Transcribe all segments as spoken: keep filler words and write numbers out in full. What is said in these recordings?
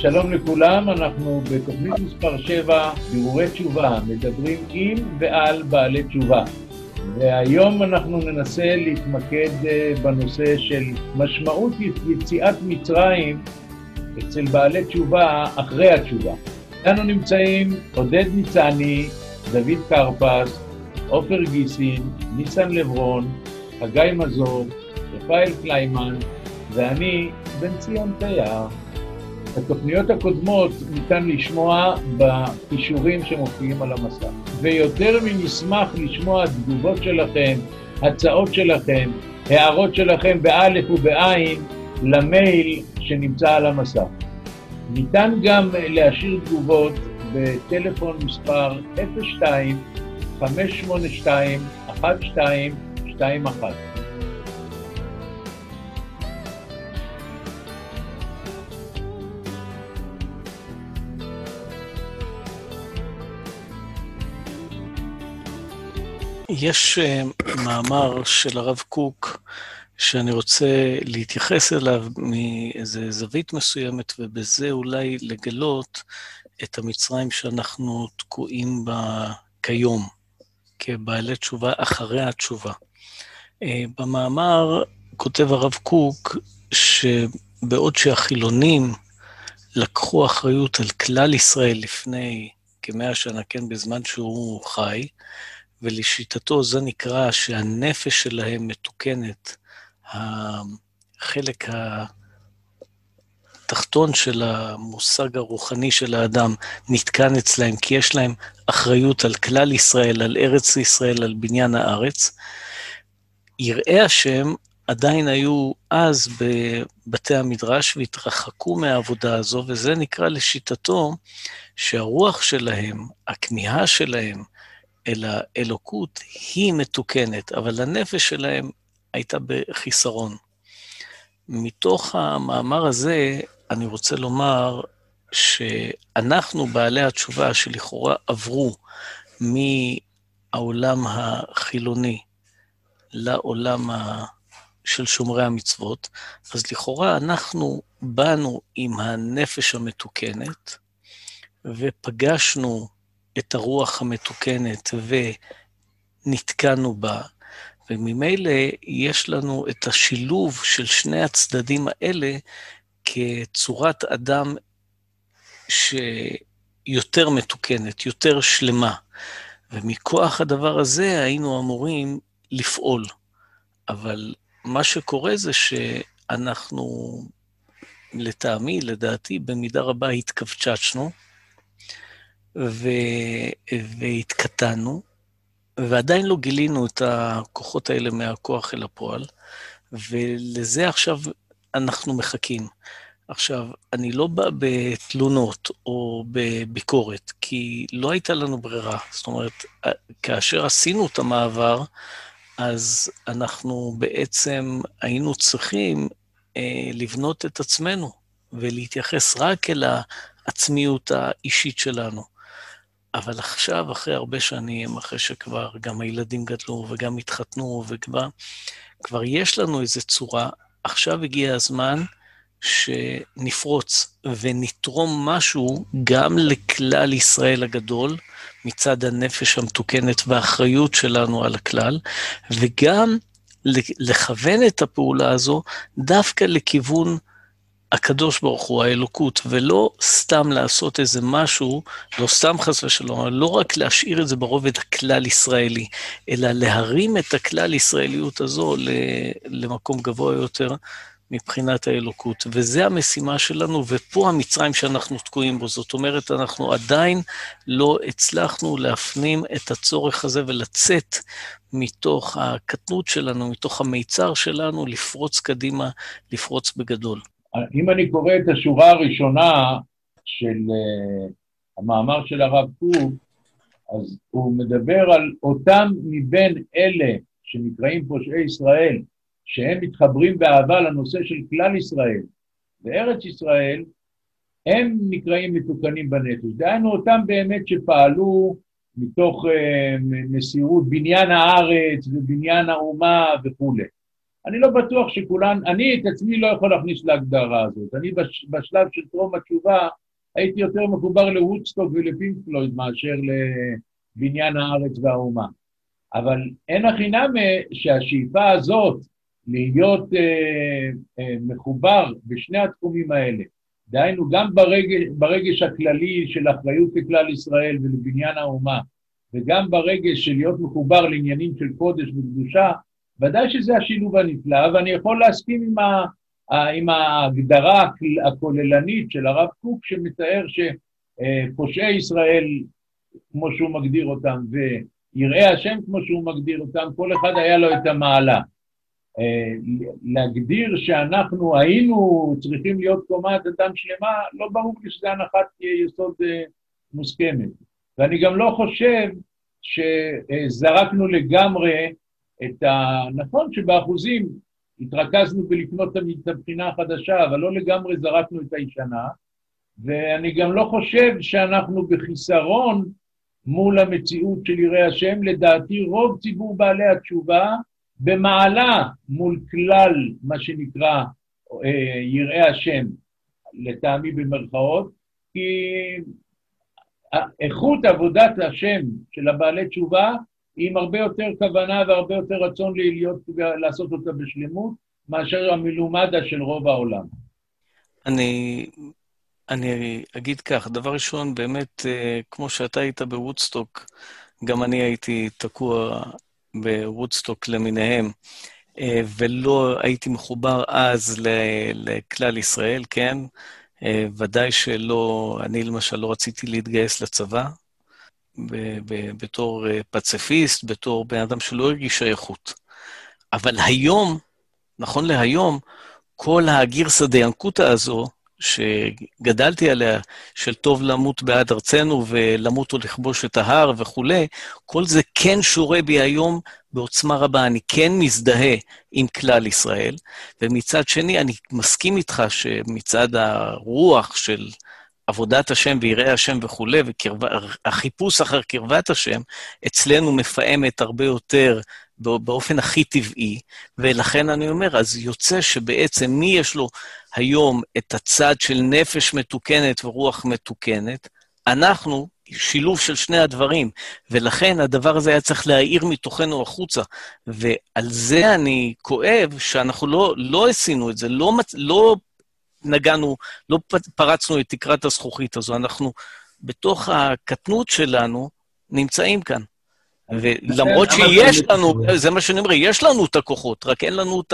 שלום לכולם, אנחנו בתוכנית מספר שבע, בירורי תשובה, מדברים עם ועל בעלי תשובה. והיום אנחנו ננסה להתמקד בנושא של משמעות יציאת מצרים אצל בעלי תשובה אחרי התשובה. אנו נמצאים עודד ניצני, דוד קרפס, עופר גיסין, ניסן לברון, חגי מזור, רפאל קליימן ואני בן ציון תייר. התוכניות הקודמות ניתן לשמוע בקישורים שמופיעים על המסך. ויותר מנשמח לשמוע תגובות שלכם, הצעות שלכם, הערות שלכם באלף ובעין למייל שנמצא על המסך. ניתן גם להשאיר תגובות בטלפון מספר אפס שתיים חמש שמונה שתיים אחת שתיים שתיים אחת. יש מאמר של הרב קוק שאני רוצה להתייחס אליו מאיזה זווית מסוימת, ובזה אולי לגלות את המצרים שאנחנו תקועים בה כיום, כבעלי תשובה אחרי התשובה. במאמר כותב הרב קוק שבעוד שהחילונים לקחו אחריות על כלל ישראל לפני כמאה שנה, כן, בזמן שהוא חי, ולשיטתו זה נקרא שהנפש שלהם מתוקנת, החלק התחתון של המושג הרוחני של האדם נתקן אצלהם, כי יש להם אחריות על כלל ישראל, על ארץ ישראל, על בניין הארץ. יראי השם עדיין היו אז בבתי המדרש והתרחקו מהעבודה הזו, וזה נקרא לשיטתו שהרוח שלהם, הכמיהה שלהם, אלא אלוקות היא מתוקנת, אבל הנפש שלהם הייתה בחיסרון. מתוך המאמר הזה אני רוצה לומר שאנחנו בעלי התשובה שלכאורה עברו מהעולם החילוני לעולם של שומרי המצוות, אז לכאורה אנחנו באנו עם הנפש המתוקנת ופגשנו את הרוח המתוקנת ונתקנו בה, וממילא יש לנו את השילוב של שני הצדדים האלה כצורת אדם שיותר מתוקנת, יותר שלמה, ומכוח הדבר הזה היינו אמורים לפעול. אבל מה שקורה זה שאנחנו, לטעמי, לדעתי, במידה רבה התכווצצנו, והתקטנו, ועדיין לא גילינו את הכוחות האלה מהכוח אל הפועל, ולזה עכשיו אנחנו מחכים. עכשיו, אני לא בא בתלונות או בביקורת, כי לא הייתה לנו ברירה. זאת אומרת, כאשר עשינו את המעבר, אז אנחנו בעצם היינו צריכים אה, לבנות את עצמנו, ולהתייחס רק אל העצמיות האישית שלנו. אבל עכשיו, אחרי הרבה שנים, אחרי שכבר גם הילדים גדלו וגם התחתנו וכבר, כבר יש לנו איזו צורה, עכשיו הגיע הזמן שנפרוץ ונתרום משהו גם לכלל ישראל הגדול, מצד הנפש המתוקנת והאחריות שלנו על הכלל, וגם לכוון את הפעולה הזו דווקא לכיוון הקדוש ברוך הוא, האלוקות, ולא סתם לעשות איזה משהו, לא סתם חס ושלום, לא רק להשאיר את זה ברובד הכלל ישראלי, אלא להרים את הכלל ישראליות הזו למקום גבוה יותר מבחינת האלוקות, וזה המשימה שלנו, ופה המצרים שאנחנו תקועים בו. זאת אומרת, אנחנו עדיין לא הצלחנו להפנים את הצורך הזה ולצאת מתוך הקטנות שלנו, מתוך המיצר שלנו, לפרוץ קדימה, לפרוץ בגדול. אם אני קורא את השורה הראשונה של uh, המאמר של הרב קוק, אז הוא מדבר על אותם מבין אלה שנקראים פושעי ישראל, שהם מתחברים באהבה לנושא של כלל ישראל וארץ ישראל, הם נקראים מתוקנים בנפש. דהיינו אותם באמת שפעלו מתוך uh, מסירות בניין הארץ ובניין האומה וכו'. אני לא בטוח שכולן, אני את עצמי לא יכול להכניס להגדרה הזאת. אני בש, בשלב של טרום התשובה, הייתי יותר מחובר לוודסטוק ולפינק פלויד, מאשר לבניין הארץ והאומה. אבל אין הכי נמה שהשאיפה הזאת, להיות אה, אה, מחובר בשני התחומים האלה, דהיינו גם ברגש, ברגש הכללי של אחריות לכלל ישראל ולבניין האומה, וגם ברגש של להיות מחובר לעניינים של קודש וקדושה, ודאי שזה השילוב הנפלא, ואני יכול להסכים עם, ה, עם ההגדרה הכוללנית של הרב קוק, שמתאר שפושעי ישראל, כמו שהוא מגדיר אותם, ויראי השם כמו שהוא מגדיר אותם, כל אחד היה לו את המעלה. להגדיר שאנחנו היינו צריכים להיות קומת אדם שלמה, לא ברור לי שזה הנחת יסוד מוסכמת. ואני גם לא חושב שזרקנו לגמרי את הנכון שבאחוזים התרכזנו בלקנות את הבחינה החדשה, אבל לא לגמרי זרקנו את הישנה, ואני גם לא חושב שאנחנו בחיסרון מול המציאות של יראי השם. לדעתי רוב ציבור בעלי התשובה במעלה מול כלל מה שנקרא אה, יראי השם, לטעמי במרכאות, כי איכות עבודת השם של הבעלי תשובה עם הרבה יותר כוונה והרבה יותר רצון להיות, לעשות אותה בשלמות, מאשר המלומדה של רוב העולם. אני, אני אגיד כך, דבר ראשון, באמת, כמו שאתה היית בוודסטוק, גם אני הייתי תקוע בוודסטוק למיניהם, ולא הייתי מחובר אז לכלל ישראל, כן? ודאי שלא, אני למשל לא רציתי להתגייס לצבא, בתור פציפיסט, בתור בן אדם שלא הרגיש שייכות. אבל היום, נכון להיום, כל הגירסא דינקותא הזו, שגדלתי עליה, של טוב למות בעד ארצנו, ולמות או לכבוש את ההר וכו', כל זה כן שורה בי היום בעוצמה רבה. אני כן מזדהה עם כלל ישראל, ומצד שני, אני מסכים איתך שמצד הרוח של עבודת השם ויראי השם וכו', והחיפוש אחר קרבת השם, אצלנו מפעמת הרבה יותר באופן הכי טבעי, ולכן אני אומר, אז יוצא שבעצם מי יש לו היום את הצד של נפש מתוקנת ורוח מתוקנת, אנחנו שילוב של שני הדברים, ולכן הדבר הזה היה צריך להאיר מתוכנו החוצה, ועל זה אני כואב שאנחנו לא, לא עשינו את זה, לא לא נגענו, לא פרצנו את תקרת הזכוכית הזו, אנחנו בתוך הקטנות שלנו נמצאים כאן. ולמרות שיש לנו, זה מה שאני אומר, יש לנו את הכוחות, רק אין לנו את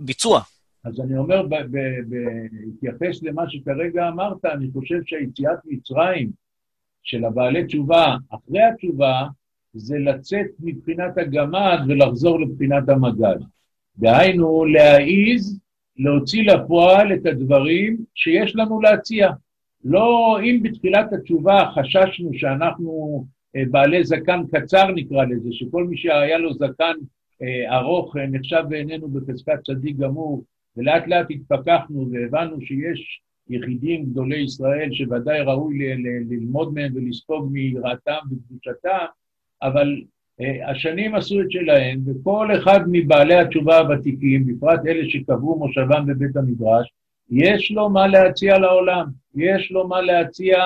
הביצוע. אז אני אומר, בהתייחס למה שכרגע אמרת, אני חושב שהיציאת מצרים של הבעלי תשובה, אחרי התשובה, זה לצאת מבחינת הגמד ולחזור לבחינת המגד. דהיינו, להעיז, להוציא לפועל את הדברים שיש לנו להציע. לא, אם בתחילת התשובה חששנו שאנחנו בעלי זקן קצר נקרא לזה, שכל מי שהיה לו זקן ארוך נחשב בעינינו בחזקת צדיק גמור, ולאט לאט התפקחנו והבנו שיש יחידים גדולי ישראל שוודאי ראוי ללמוד מהם ולספוג מיראתם וקדושתם, אבל השנים עשו את שלהם, וכל אחד מבעלי התשובה הוותיקים, בפרט אלה שקבעו מושבם בבית המדרש, יש לו מה להציע לעולם, יש לו מה להציע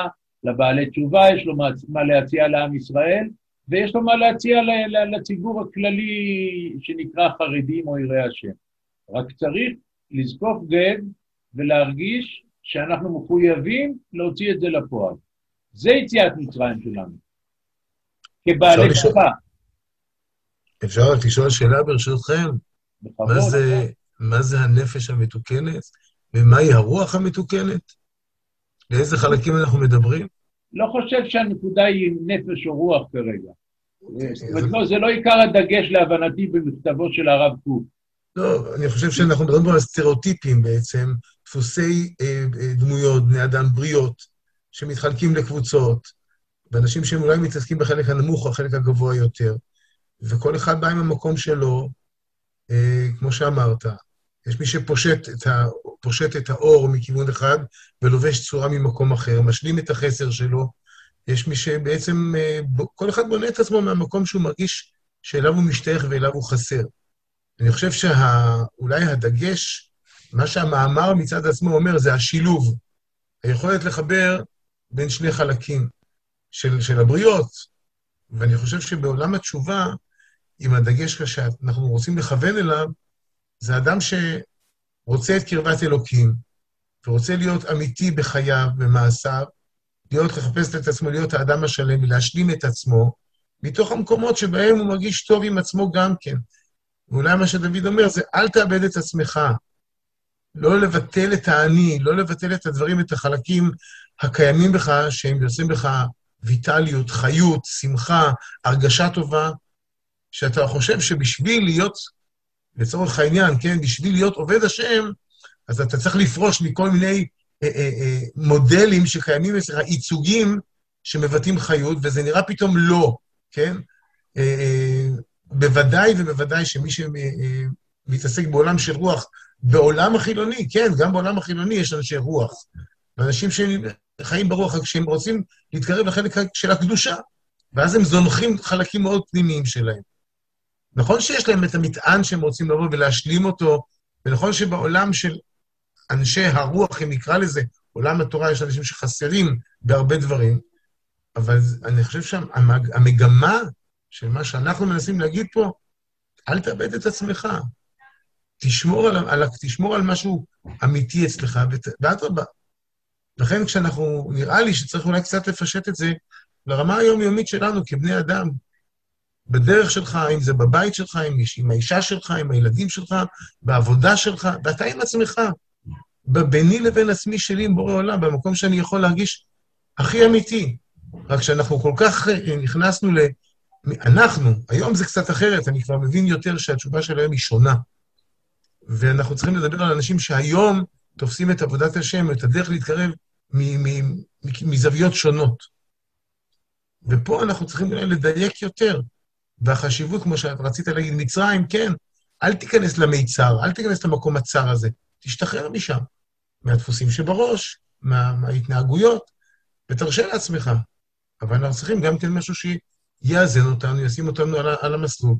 לבעלי תשובה, יש לו מה להציע לעם ישראל, ויש לו מה להציע לציבור הכללי שנקרא חרדים או יראי השם. רק צריך לזקוף גד ולהרגיש שאנחנו מחויבים להוציא את זה לפועל. זה יציאת מצרים שלנו, כבעלי תשובה. אפשר רק לשאול שאלה ברשותכם, מה זה, מה זה הנפש המתוקנת, ומהי הרוח המתוקנת? לאיזה חלקים אנחנו מדברים? לא חושב שהנקודה היא נפש או רוח כרגע. זה לא עיקר הדגש להבנתי במכתבו של הרב קוק. לא, אני חושב שאנחנו מדברים על סטריאוטיפים בעצם, דפוסי דמויות, בני אדם בריאות, שמתחלקים לקבוצות, ואנשים שהם אולי מתעסקים בחלק הנמוך או החלק הגבוה יותר. וכל אחד בא עם המקום שלו, אה, כמו שאמרת, יש מי שפושט את, ה, פושט את האור מכיוון אחד, ולובש צורה ממקום אחר, משלים את החסר שלו, יש מי שבעצם, אה, כל אחד בונה את עצמו מהמקום שהוא מרגיש שאליו הוא משתייך ואליו הוא חסר. אני חושב שאולי הדגש, מה שהמאמר מצד עצמו אומר, זה השילוב. היכולת לחבר בין שני חלקים של, של הבריות. ואני חושב שבעולם התשובה, עם הדגש שאנחנו רוצים לכוון אליו, זה אדם שרוצה את קרבת אלוקים, ורוצה להיות אמיתי בחייו, במעשיו, להיות לחפש את עצמו, להיות האדם השלם, להשלים את עצמו, מתוך המקומות שבהם הוא מרגיש טוב עם עצמו גם כן. ואולי מה שדוד אומר זה, אל תאבד את עצמך, לא לבטל את העני, לא לבטל את הדברים, את החלקים הקיימים בך, שהם יוצאים בך ויטליות, חיות, שמחה, הרגשה טובה, שאתה חושב שבשביל להיות, לצורך העניין, כן, בשביל להיות עובד השם, אז אתה צריך לפרוש מכל מיני אה, אה, אה, מודלים שקיימים אצלך, ייצוגים שמבטאים חיות, וזה נראה פתאום לא, כן? אה, אה, בוודאי ובוודאי שמי שמתעסק בעולם של רוח, בעולם החילוני, כן, גם בעולם החילוני יש אנשי רוח, ואנשים שחיים ברוח, כשהם רוצים להתקרב לחלק של הקדושה, ואז הם זונחים חלקים מאוד פנימיים שלהם. נכון שיש להם את המטען שהם רוצים לבוא ולהשלים אותו, ונכון שבעולם של אנשי הרוח, אם נקרא לזה, עולם התורה, יש אנשים שחסרים בהרבה דברים, אבל אני חושב שהמגמה של מה שאנחנו מנסים להגיד פה, אל תאבד את עצמך, תשמור על, על, תשמור על משהו אמיתי אצלך, ואת רבה. לכן כשאנחנו, נראה לי שצריך אולי קצת לפשט את זה, לרמה היומיומית שלנו כבני אדם, בדרך שלך, אם זה בבית שלך, עם, עם האישה שלך, עם הילדים שלך, בעבודה שלך, ואתה עם עצמך, ביני לבין עצמי שלי עם בורא עולם, במקום שאני יכול להרגיש הכי אמיתי. רק שאנחנו כל כך נכנסנו ל... אנחנו, היום זה קצת אחרת, אני כבר מבין יותר שהתשובה שלהם היא שונה. ואנחנו צריכים לדבר על אנשים שהיום תופסים את עבודת השם, את הדרך להתקרב מ- מ- מ- מזוויות שונות. ופה אנחנו צריכים לדייק יותר, והחשיבות, כמו שאת רצית להגיד, מצרים, כן, אל תיכנס למיצר, אל תיכנס למקום הצר הזה, תשתחרר משם, מהדפוסים שבראש, מה, מההתנהגויות, ותרשה לעצמך. אבל אנחנו צריכים גם כן משהו שיאזן אותנו, ישים אותנו על, על המסלול.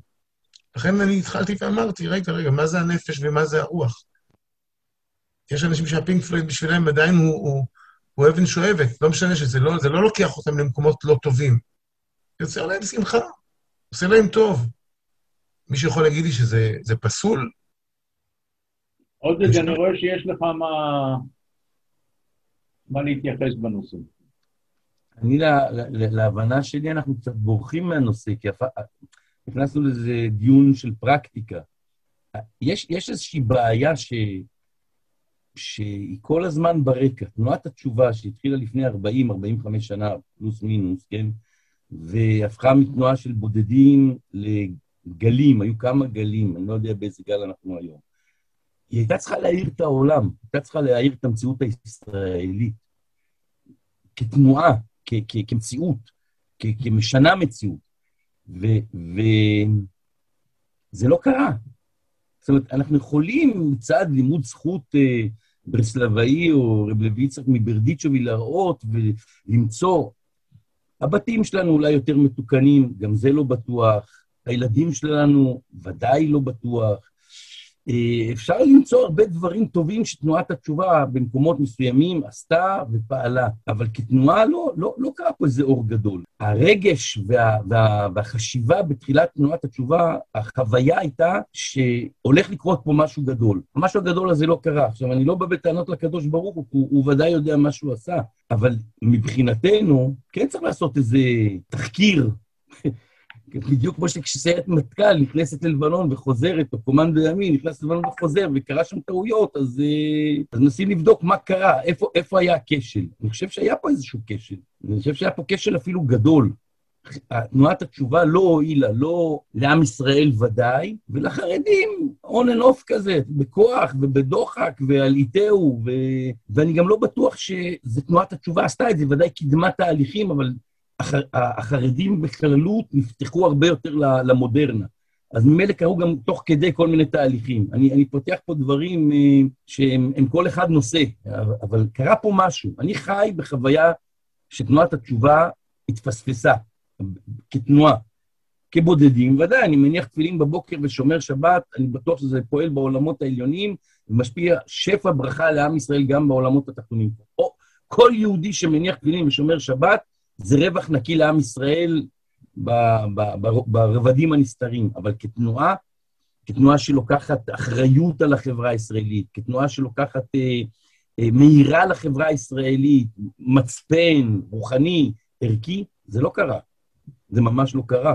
לכן אני התחלתי ואמרתי, רגע, רגע, מה זה הנפש ומה זה הרוח? יש אנשים שהפינק פלויד בשבילם עדיין הוא... הוא הוא אבן שואבת, לא משנה שזה לא, זה לא לוקח אותם למקומות לא טובים. יוצר להם שמחה, עושה להם טוב. מי שיכול להגיד לי שזה זה פסול? עוד זה, אני רואה שיש לך מה, מה להתייחס בנושא. אני, לה, לה, להבנה שלי, אנחנו קצת בורחים מהנושא, כי הכנסנו לזה דיון של פרקטיקה. יש, יש איזושהי בעיה ש... שהיא כל הזמן ברקע, תנועת התשובה שהתחילה לפני ארבעים עד ארבעים וחמש שנה, פלוס מינוס, כן? והפכה מתנועה של בודדים לגלים, היו כמה גלים, אני לא יודע באיזה גל אנחנו היום. היא הייתה צריכה להאיר את העולם, היא הייתה צריכה להאיר את המציאות הישראלית, כתנועה, כ- כ- כמציאות, כ- כמשנה מציאות, וזה ו- לא קרה. זאת אומרת, אנחנו יכולים מצד לימוד זכות אה, ברסלבאי או רב לוי יצחק מברדיצ'ובי להראות ולמצוא. הבתים שלנו אולי יותר מתוקנים, גם זה לא בטוח. הילדים שלנו ודאי לא בטוח. אה, אפשר למצוא הרבה דברים טובים שתנועת התשובה במקומות מסוימים עשתה ופעלה, אבל כתנועה לא, לא, לא קרה פה איזה אור גדול. הרגש וה, וה, והחשיבה בתחילת תנועת התשובה, החוויה הייתה שהולך לקרות פה משהו גדול. משהו הגדול הזה לא קרה. עכשיו, אני לא בא בטענות לקדוש ברוך הוא, הוא, הוא ודאי יודע מה שהוא עשה, אבל מבחינתנו, כן צריך לעשות איזה תחקיר, בדיוק כמו שכשסיירת מטכ"ל נכנסת ללבנון וחוזרת, או קומנדו ימי נכנס ללבנון וחוזר, וקרה שם טעויות, אז, אז נסים לבדוק מה קרה, איפה, איפה היה הכשל. אני חושב שהיה פה איזשהו כשל. אני חושב שהיה פה כשל אפילו גדול. תנועת התשובה לא הועילה, לא לעם ישראל ודאי, ולחרדים, און אין אוף כזה, בכוח ובדוחק ועל איתהו, ו... ואני גם לא בטוח שזה תנועת התשובה עשתה את זה, ודאי קדמת תהליכים, אבל... החרדים בכללות נפתחו הרבה יותר למודרנה. אז ממילא קראו גם תוך כדי כל מיני תהליכים. אני, אני פותח פה דברים שהם כל אחד נושא, אבל קרה פה משהו. אני חי בחוויה שתנועת התשובה התפספסה, כתנועה. כבודדים, ודאי, אני מניח תפילים בבוקר ושומר שבת, אני בטוח שזה פועל בעולמות העליונים, ומשפיע שפע ברכה לעם ישראל גם בעולמות התחתונים. או, כל יהודי שמניח תפילים ושומר שבת, זה רווח נקי לעם ישראל ב, ב, ב, ברבדים הנסתרים, אבל כתנועה, כתנועה שלוקחת אחריות על החברה הישראלית, כתנועה שלוקחת אה, אה, מהירה לחברה הישראלית, מצפן, רוחני, ערכי, זה לא קרה. זה ממש לא קרה.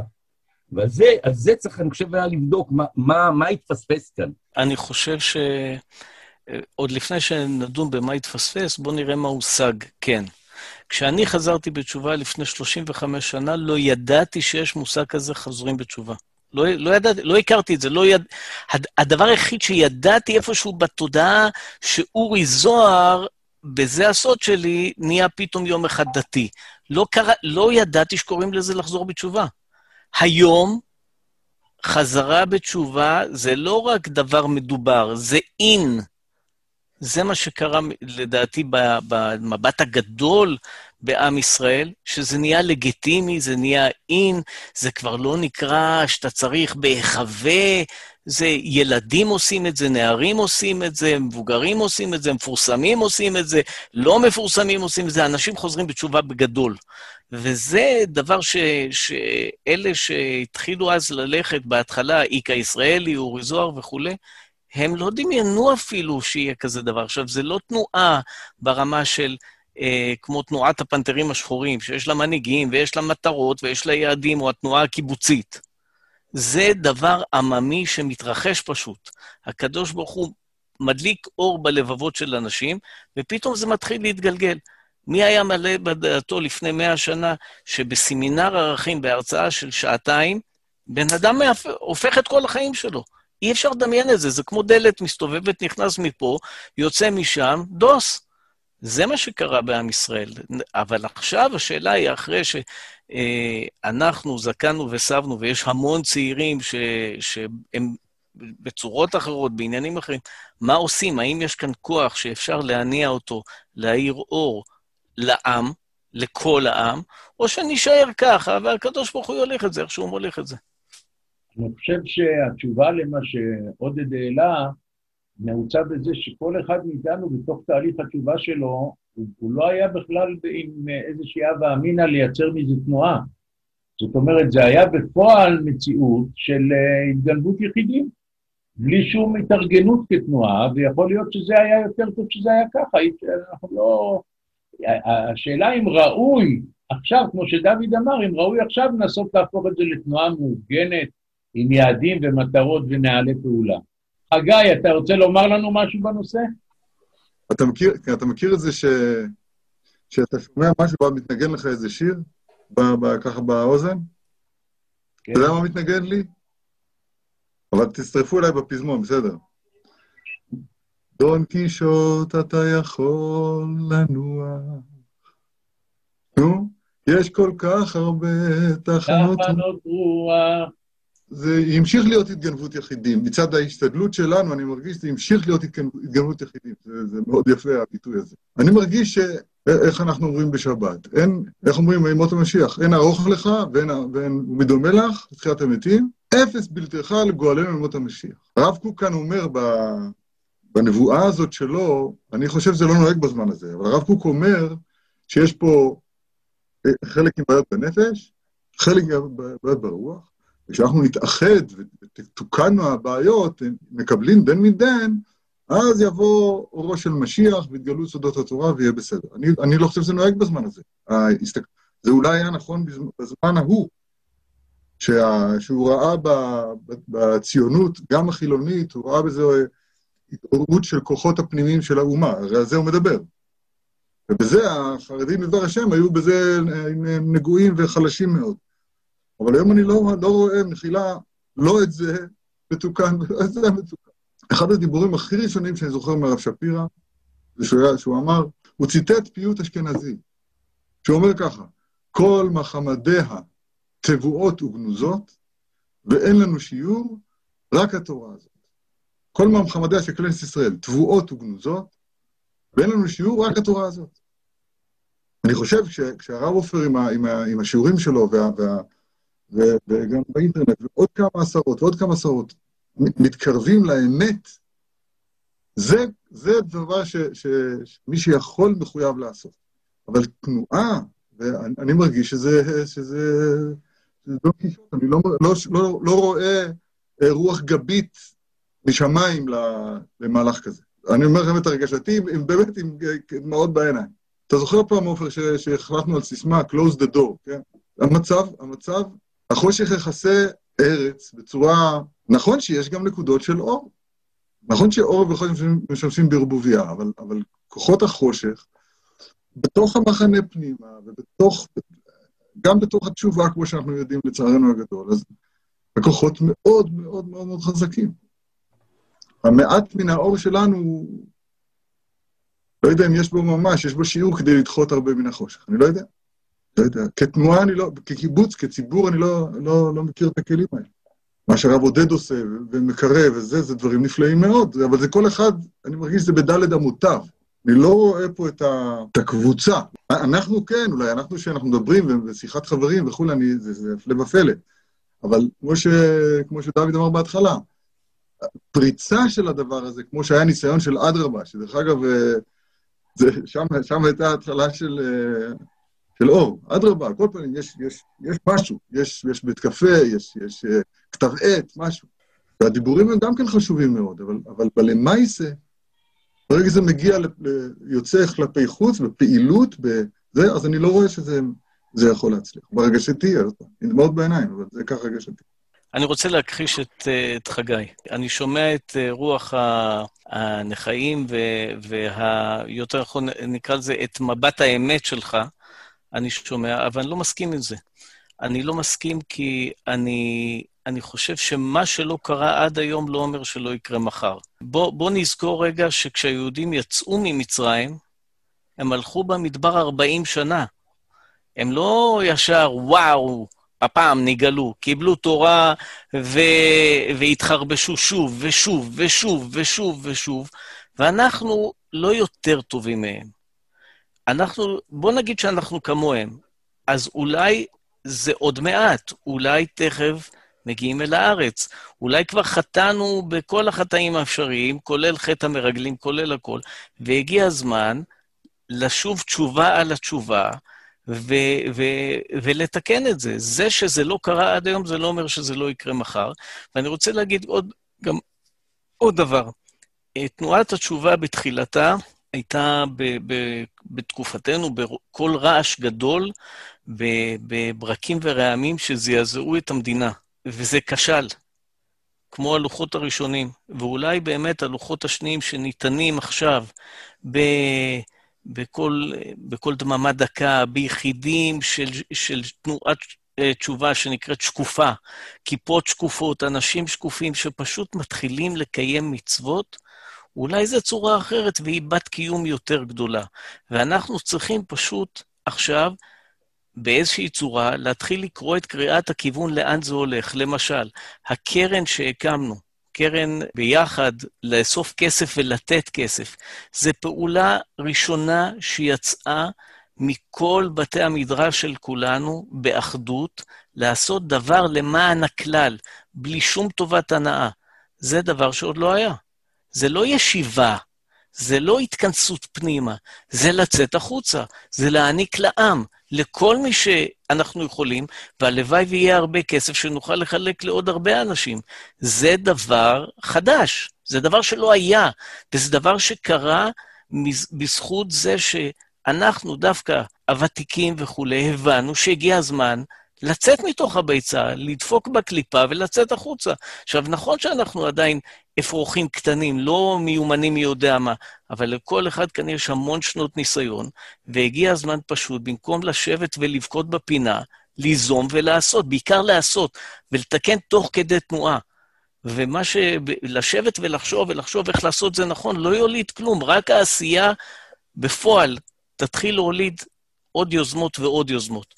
ועל זה, על זה צריך, אני חושב, היה לבדוק מה, מה, מה התפספס כאן. אני חושב שעוד לפני שנדון במה התפספס, בוא נראה מה הושג, כן. כשאני חזרתי בתשובה לפני שלושים וחמש שנה, לא ידעתי שיש מושג כזה חוזרים בתשובה. לא, לא, ידע, לא הכרתי את זה, לא יד... הדבר היחיד שידעתי איפשהו בתודעה, שאורי זוהר, בזה הסוד שלי, נהיה פתאום יום אחד דתי. לא, קרא... לא ידעתי שקוראים לזה לחזור בתשובה. היום, חזרה בתשובה, זה לא רק דבר מדובר, זה אין. זה מה שקרה, לדעתי, במבט הגדול בעם ישראל, שזה נהיה לגיטימי, זה נהיה אין, זה כבר לא נקרא שאתה צריך בהיחווה, זה ילדים עושים את זה, נערים עושים את זה, מבוגרים עושים את זה, מפורסמים עושים את זה, לא מפורסמים עושים את זה, אנשים חוזרים בתשובה בגדול. וזה דבר ש, שאלה שהתחילו אז ללכת בהתחלה, איקה ישראלי, אורי זוהר וכו', הם לא דמיינו אפילו שיהיה כזה דבר. עכשיו, זה לא תנועה ברמה של, אה, כמו תנועת הפנתרים השחורים, שיש לה מנהיגים ויש לה מטרות ויש לה יעדים, או התנועה הקיבוצית. זה דבר עממי שמתרחש פשוט. הקדוש ברוך הוא מדליק אור בלבבות של אנשים, ופתאום זה מתחיל להתגלגל. מי היה מלא בדעתו לפני מאה שנה, שבסמינר ערכים בהרצאה של שעתיים, בן אדם הופך את כל החיים שלו. אי אפשר לדמיין את זה, זה כמו דלת מסתובבת, נכנס מפה, יוצא משם, דוס. זה מה שקרה בעם ישראל. אבל עכשיו השאלה היא, אחרי שאנחנו זקנו וסבנו, ויש המון צעירים ש... שהם בצורות אחרות, בעניינים אחרים, מה עושים? האם יש כאן כוח שאפשר להניע אותו, להאיר אור לעם, לכל העם, או שנשאר ככה, והקדוש ברוך הוא הולך את זה, איך שהוא מולך את זה. אני חושב שהתשובה למה שעודד העלה, נעוצה בזה שכל אחד מאיתנו בתוך תהליך התשובה שלו, הוא לא היה בכלל עם איזושהי הווה אמינה לייצר מזה תנועה. זאת אומרת, זה היה בפועל מציאות של התגנבות יחידים, בלי שום התארגנות כתנועה, ויכול להיות שזה היה יותר טוב שזה היה ככה. אנחנו לא... השאלה אם ראוי עכשיו, כמו שדוד אמר, אם ראוי עכשיו לנסות להפוך את זה לתנועה מאורגנת, עם יעדים ומטרות ונעלי פעולה. חגי, אתה רוצה לומר לנו משהו בנושא? אתה מכיר, אתה מכיר את זה ש... שאתה שומע משהו, בא מתנגן לך איזה שיר, בא, בא, ככה באוזן? כן. אתה יודע מה מתנגן לי? אבל תצטרפו אליי בפזמון, בסדר. דון קישוט, אתה יכול לנוע. נו, יש כל כך הרבה תחנות, תחנות רוח. זה ימשיך להיות התגנבות יחידים. מצד ההשתדלות שלנו, אני מרגיש שזה ימשיך להיות התגנבות יחידים. זה, זה מאוד יפה, הביטוי הזה. אני מרגיש ש... איך אנחנו אומרים בשבת? אין, איך אומרים, אימות המשיח? אין ארוך לך, ואין, ואין מדומה לך, לתחיית המתים, אפס בלתך לגואלנו אימות המשיח. הרב קוק כאן אומר ב... בנבואה הזאת שלו, אני חושב שזה לא נוהג בזמן הזה, אבל הרב קוק אומר שיש פה חלק עם בעיות בנפש, חלק עם בעיות ברוח, כשאנחנו נתאחד ותוקנו הבעיות, מקבלים דן מדן, אז יבוא אורו של משיח והתגלו סודות התורה ויהיה בסדר. אני, אני לא חושב שזה נוהג בזמן הזה. זה אולי היה נכון בזמן ההוא, שה, שהוא ראה בציונות, גם החילונית, הוא ראה בזה התעוררות של כוחות הפנימיים של האומה, הרי על זה הוא מדבר. ובזה החרדים לדבר השם היו בזה נגועים וחלשים מאוד. אבל היום אני לא, לא רואה מחילה, לא את זה מתוקן, לא את זה מתוקן. אחד הדיבורים הכי ראשונים שאני זוכר מהרב שפירא, זה שהוא, שהוא אמר, הוא ציטט פיוט אשכנזי, שהוא אומר ככה, כל מחמדיה תבואות וגנוזות, ואין לנו שיעור, רק התורה הזאת. כל מחמדיה של כנסת ישראל, תבואות וגנוזות, ואין לנו שיעור, רק התורה הזאת. אני חושב שכשהרב עופר עם, ה, עם, ה, עם השיעורים שלו וה... וה וגם באינטרנט, ועוד כמה עשרות, ועוד כמה עשרות, מתקרבים לאמת, זה, זה דבר ש, ש, שמי שיכול מחויב לעשות. אבל תנועה, ואני מרגיש שזה, שזה, שזה לא קישוט, אני לא, לא, לא, לא רואה רוח גבית משמיים למהלך כזה. אני אומר לכם את הרגשתי, עם, באמת עם דמעות בעיניים. אתה זוכר פעם, אופר, שהחלטנו על סיסמה, close the door, כן? המצב, המצב, החושך יחסה ארץ בצורה, נכון שיש גם נקודות של אור, נכון שאור וחושך משמשים ברבוביה, אבל, אבל כוחות החושך, בתוך המחנה פנימה, ובתוך, גם בתוך התשובה, כמו שאנחנו יודעים לצערנו הגדול, אז הכוחות מאוד מאוד מאוד מאוד חזקים. המעט מן האור שלנו, לא יודע אם יש בו ממש, יש בו שיעור כדי לדחות הרבה מן החושך, אני לא יודע. לא יודע, כתנועה אני לא, כקיבוץ, כציבור, אני לא, לא, לא מכיר את הכלים האלה. מה שרב עודד עושה ומקרב וזה, זה דברים נפלאים מאוד, אבל זה כל אחד, אני מרגיש שזה בדלת עמותיו. אני לא רואה פה את, ה, את הקבוצה. אנחנו כן, אולי אנחנו שאנחנו מדברים ושיחת חברים וכולי, אני, זה, זה אפלה ופלא. אבל כמו, ש, כמו שדוד אמר בהתחלה, הפריצה של הדבר הזה, כמו שהיה ניסיון של אדרבה, שדרך אגב, זה, שם, שם הייתה ההתחלה של... של אור, אדרבה, כל פעמים יש, יש, יש משהו, יש, יש בית קפה, יש, יש uh, כתב עת, משהו. והדיבורים הם גם כן חשובים מאוד, אבל, אבל בלמייסה, ברגע זה מגיע, ל, ל, יוצא כלפי חוץ, בפעילות, בזה, אז אני לא רואה שזה זה יכול להצליח. ברגשתי, אז נדמעות בעיניים, אבל זה כך רגשתי. אני רוצה להכחיש את, את חגי. אני שומע את רוח הנחיים, ויותר נכון, נקרא לזה, את מבט האמת שלך, אני שומע, אבל אני לא מסכים עם זה. אני לא מסכים כי אני, אני חושב שמה שלא קרה עד היום לא אומר שלא יקרה מחר. בוא, בוא נזכור רגע שכשהיהודים יצאו ממצרים, הם הלכו במדבר ארבעים שנה. הם לא ישר, וואו, הפעם נגלו, קיבלו תורה ו... והתחרבשו שוב ושוב ושוב ושוב ושוב, ואנחנו לא יותר טובים מהם. אנחנו, בוא נגיד שאנחנו כמוהם, אז אולי זה עוד מעט, אולי תכף מגיעים אל הארץ, אולי כבר חטאנו בכל החטאים האפשריים, כולל חטא המרגלים, כולל הכל, והגיע הזמן לשוב תשובה על התשובה, ו- ו- ולתקן את זה. זה שזה לא קרה עד היום, זה לא אומר שזה לא יקרה מחר, ואני רוצה להגיד עוד, גם, עוד דבר. תנועת התשובה בתחילתה, הייתה ב- ב- בתקופתנו בכל רעש גדול, בברקים ורעמים שזעזעו את המדינה, וזה כשל, כמו הלוחות הראשונים, ואולי באמת הלוחות השניים שניתנים עכשיו ב- בכל, בכל דממה דקה, ביחידים של, של תנועת תשובה שנקראת שקופה, כיפות שקופות, אנשים שקופים שפשוט מתחילים לקיים מצוות, אולי זו צורה אחרת, והיא בת קיום יותר גדולה. ואנחנו צריכים פשוט עכשיו, באיזושהי צורה, להתחיל לקרוא את קריאת הכיוון לאן זה הולך. למשל, הקרן שהקמנו, קרן ביחד, לאסוף כסף ולתת כסף, זה פעולה ראשונה שיצאה מכל בתי המדרש של כולנו באחדות, לעשות דבר למען הכלל, בלי שום טובת הנאה. זה דבר שעוד לא היה. זה לא ישיבה, זה לא התכנסות פנימה, זה לצאת החוצה, זה להעניק לעם, לכל מי שאנחנו יכולים, והלוואי ויהיה הרבה כסף שנוכל לחלק לעוד הרבה אנשים. זה דבר חדש, זה דבר שלא היה, וזה דבר שקרה בזכות זה שאנחנו דווקא הוותיקים וכו', הבנו שהגיע הזמן לצאת מתוך הביצה, לדפוק בקליפה ולצאת החוצה. עכשיו, נכון שאנחנו עדיין אפרוחים קטנים, לא מיומנים מי יודע מה, אבל לכל אחד כאן יש המון שנות ניסיון, והגיע הזמן פשוט, במקום לשבת ולבכות בפינה, ליזום ולעשות, בעיקר לעשות, ולתקן תוך כדי תנועה. ומה שלשבת ולחשוב ולחשוב איך לעשות זה נכון, לא יוליד כלום, רק העשייה בפועל תתחיל להוליד עוד יוזמות ועוד יוזמות.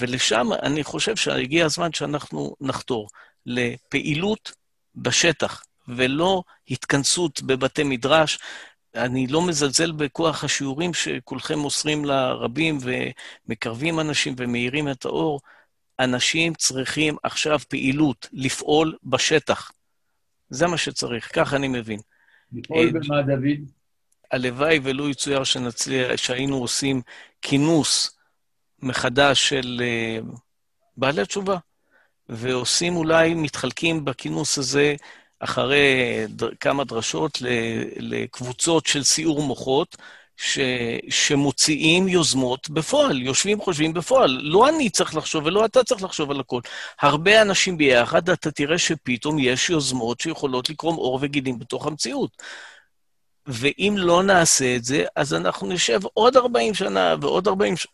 ולשם אני חושב שהגיע הזמן שאנחנו נחתור לפעילות בשטח, ולא התכנסות בבתי מדרש. אני לא מזלזל בכוח השיעורים שכולכם מוסרים לרבים, ומקרבים אנשים ומאירים את האור, אנשים צריכים עכשיו פעילות, לפעול בשטח. זה מה שצריך, כך אני מבין. לפעול במה, דוד? הלוואי ולא יצויר שנצליח, שהיינו עושים כינוס מחדש של בעלי תשובה, ועושים אולי, מתחלקים בכינוס הזה, אחרי כמה דרשות לקבוצות של סיעור מוחות, ש... שמוציאים יוזמות בפועל, יושבים חושבים בפועל. לא אני צריך לחשוב ולא אתה צריך לחשוב על הכל. הרבה אנשים ביחד, אתה תראה שפתאום יש יוזמות שיכולות לקרום אור וגידים בתוך המציאות. ואם לא נעשה את זה, אז אנחנו נשב עוד ארבעים שנה ועוד ארבעים ש...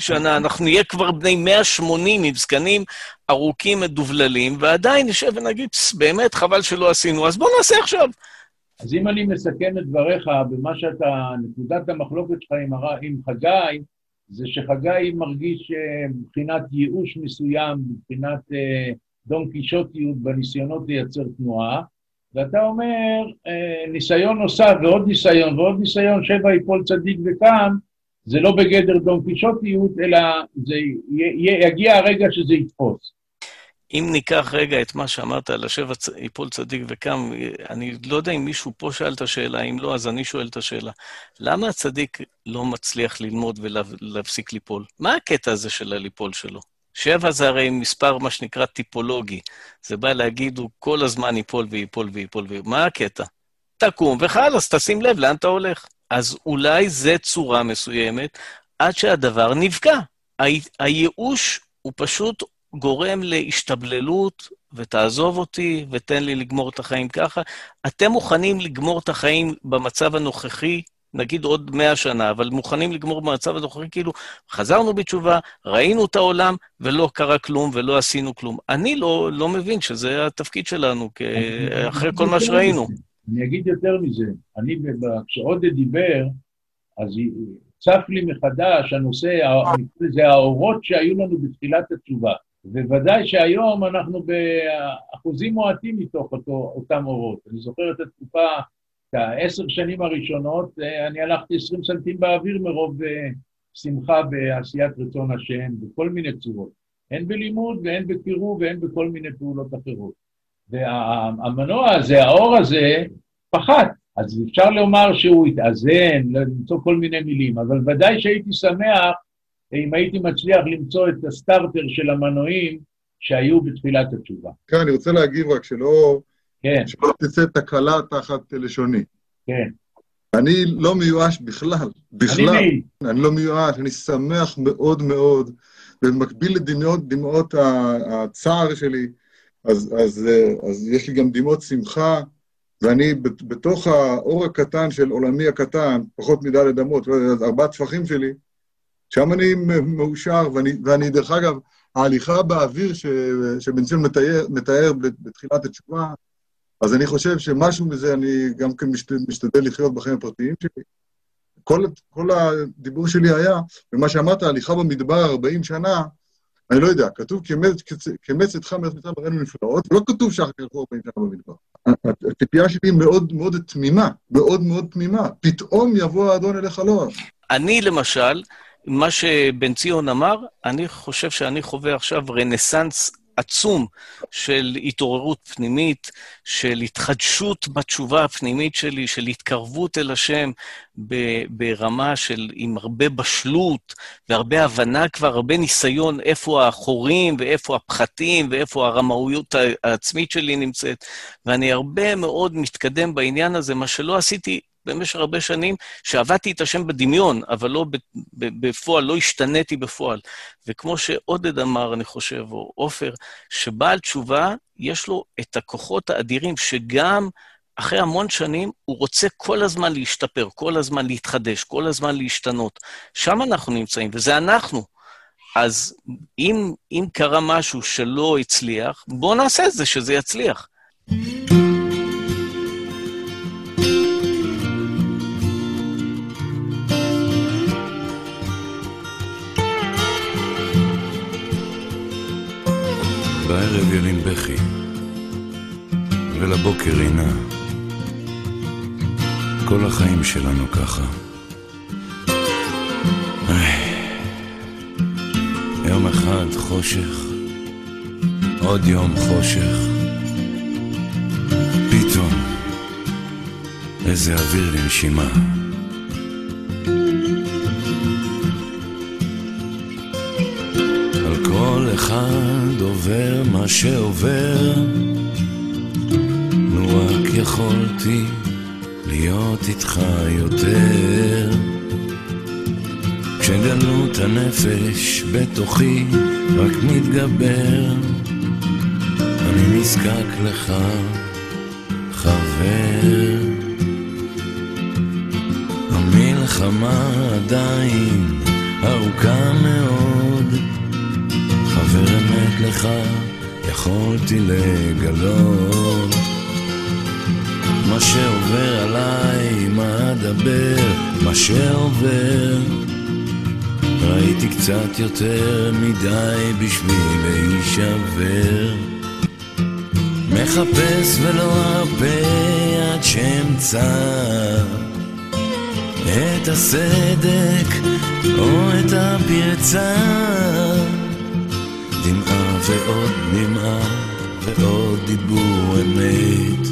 שנה, אנחנו נהיה כבר בני מאה ושמונים מבזקנים ארוכים מדובללים, ועדיין נשב ונגיד, באמת חבל שלא עשינו, אז בוא נעשה עכשיו. אז אם אני מסכן את דבריך במה שאתה, נקודת המחלוקת שלך עם, הר... עם חגי, זה שחגי מרגיש מבחינת ייאוש מסוים, מבחינת דון קישוטיות בניסיונות לייצר תנועה, ואתה אומר, ניסיון נוסף ועוד ניסיון ועוד ניסיון, שבע יפול צדיק וקם, זה לא בגדר דון קישוטיות, אלא זה י... יגיע הרגע שזה יתפוס. אם ניקח רגע את מה שאמרת על השבע יפול צדיק וקם, אני לא יודע אם מישהו פה שאל את השאלה, אם לא, אז אני שואל את השאלה. למה הצדיק לא מצליח ללמוד ולהפסיק ליפול? מה הקטע הזה של הליפול שלו? שבע זה הרי מספר מה שנקרא טיפולוגי. זה בא להגיד, הוא כל הזמן ייפול וייפול וייפול וייפול. מה הקטע? תקום וחל, אז תשים לב, לאן אתה הולך? אז אולי זה צורה מסוימת, עד שהדבר נפגע. הייאוש הוא פשוט עובד. גורם להשתבללות, ותעזוב אותי, ותן לי לגמור את החיים ככה. אתם מוכנים לגמור את החיים במצב הנוכחי, נגיד עוד מאה שנה, אבל מוכנים לגמור במצב הנוכחי, כאילו חזרנו בתשובה, ראינו את העולם, ולא קרה כלום, ולא עשינו כלום. אני לא, לא מבין שזה התפקיד שלנו, אחרי כל מה שראינו. אני אגיד יותר מזה. אני, כשעוד דיבר, אז צף לי מחדש, הנושא, זה האורות שהיו לנו בתחילת התשובה. ובוודאי שהיום אנחנו באחוזים מועטים מתוך אותו, אותם אורות. אני זוכר את התקופה, את העשר שנים הראשונות, אני הלכתי עשרים סנטים באוויר מרוב שמחה בעשיית רצון השם, בכל מיני צורות. הן בלימוד והן בקירוב והן בכל מיני פעולות אחרות. והמנוע הזה, האור הזה, פחת. אז אפשר לומר שהוא התאזן, למצוא כל מיני מילים, אבל ודאי שהייתי שמח, אם הייתי מצליח למצוא את הסטארטר של המנועים שהיו בתחילת התשובה. כן, אני רוצה להגיב רק שלא... כן. שלא תצא תקלה תחת לשוני. כן. אני לא מיואש בכלל, בכלל. אני, אני לא מיואש, אני שמח מאוד מאוד, ובמקביל לדמעות, דמעות הצער שלי, אז, אז, אז יש לי גם דמעות שמחה, ואני בתוך האור הקטן של עולמי הקטן, פחות מידה לדמות, ארבעה טפחים שלי, שם אני מאושר, ואני, ואני דרך אגב, ההליכה באוויר ש, שבן ציון מתאר, מתאר בתחילת התשובה, אז אני חושב שמשהו מזה אני גם כן משתדל לחיות בחיים הפרטיים שלי. כל, כל הדיבור שלי היה, ומה שאמרת, ההליכה במדבר ארבעים שנה, אני לא יודע, כתוב כמצ, כמצ אתך מארץ מצרים ראינו נפלאות, ולא כתוב שאחר כך הלכו ארבעים שנה במדבר. הציפייה שלי מאוד מאוד תמימה, מאוד מאוד תמימה. פתאום יבוא האדון אליך לא. אני למשל, מה שבן ציון אמר, אני חושב שאני חווה עכשיו רנסנס עצום של התעוררות פנימית, של התחדשות בתשובה הפנימית שלי, של התקרבות אל השם ברמה של עם הרבה בשלות והרבה הבנה כבר, הרבה ניסיון איפה החורים ואיפה הפחתים ואיפה הרמאויות העצמית שלי נמצאת, ואני הרבה מאוד מתקדם בעניין הזה, מה שלא עשיתי במשך הרבה שנים, שעבדתי את השם בדמיון, אבל לא בפועל, לא השתניתי בפועל. וכמו שעודד אמר, אני חושב, או עופר, שבעל תשובה, יש לו את הכוחות האדירים, שגם אחרי המון שנים, הוא רוצה כל הזמן להשתפר, כל הזמן להתחדש, כל הזמן להשתנות. שם אנחנו נמצאים, וזה אנחנו. אז אם, אם קרה משהו שלא הצליח, בוא נעשה את זה, שזה יצליח. בערב ילין בכי, ולבוקר עינה. כל החיים שלנו ככה. איי, יום אחד חושך, עוד יום חושך. פתאום איזה אוויר לנשימה. על כל אחד עובר מה שעובר. נו רק יכולתי להיות איתך יותר. כשגלות הנפש בתוכי רק מתגבר, אני נזקק לך חבר. המלחמה עדיין ארוכה מאוד, חבר אמת לך יכולתי לגלות. מה שעובר עליי, מה אדבר, מה שעובר ראיתי קצת יותר מדי בשביל להישבר. מחפש ולא הרבה עד שאמצא את הסדק או את הפרצה. דמעה ועוד דמעה ועוד דיבור אמת.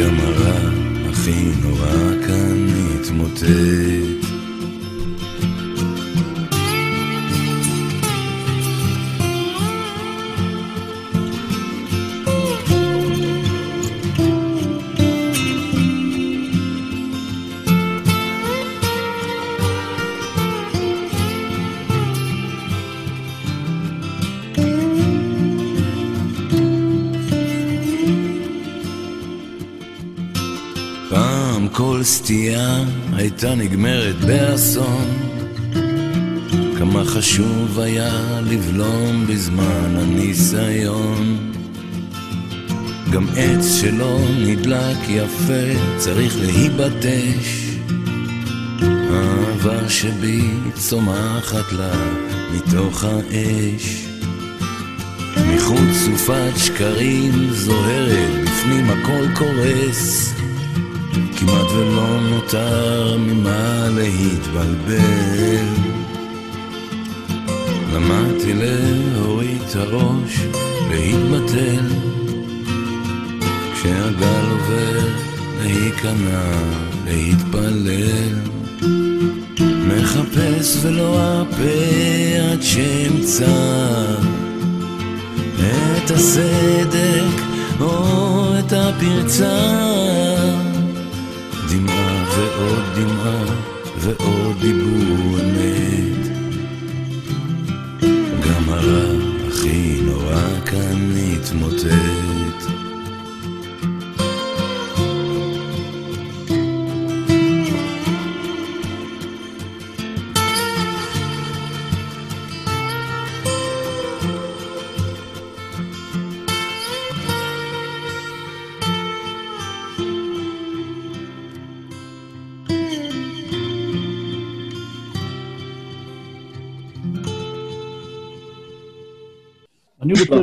גם הרע הכי נורא כאן מתמוטט. סטייה הייתה נגמרת באסון. כמה חשוב היה לבלום בזמן הניסיון. גם עץ שלא נדלק יפה צריך להיבטש. האהבה שבי צומחת לה מתוך האש. מחוץ סופת שקרים זוהרת, בפנים הכל קורס. כמעט ולא נותר ממה להתבלבל. למדתי להוריד את הראש, להתבטל. כשהגל עובר, להיכנע, להתפלל. מחפש ולא ארפה עד שאמצא את הסדק או את הפרצה. דמעה ועוד דמעה ועוד דיבור אמת. גם הרע הכי נורא כאן התמוטט.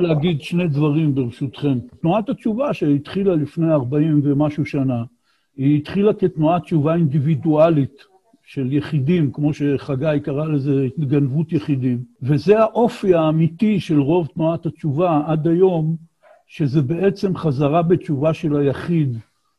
להגיד שני דברים ברשותכם. תנועת התשובה שהתחילה לפני ארבעים ומשהו שנה, היא התחילה כתנועת תשובה אינדיבידואלית של יחידים, כמו שחגי קרא לזה התגנבות יחידים. וזה האופי האמיתי של רוב תנועת התשובה עד היום, שזה בעצם חזרה בתשובה של היחיד,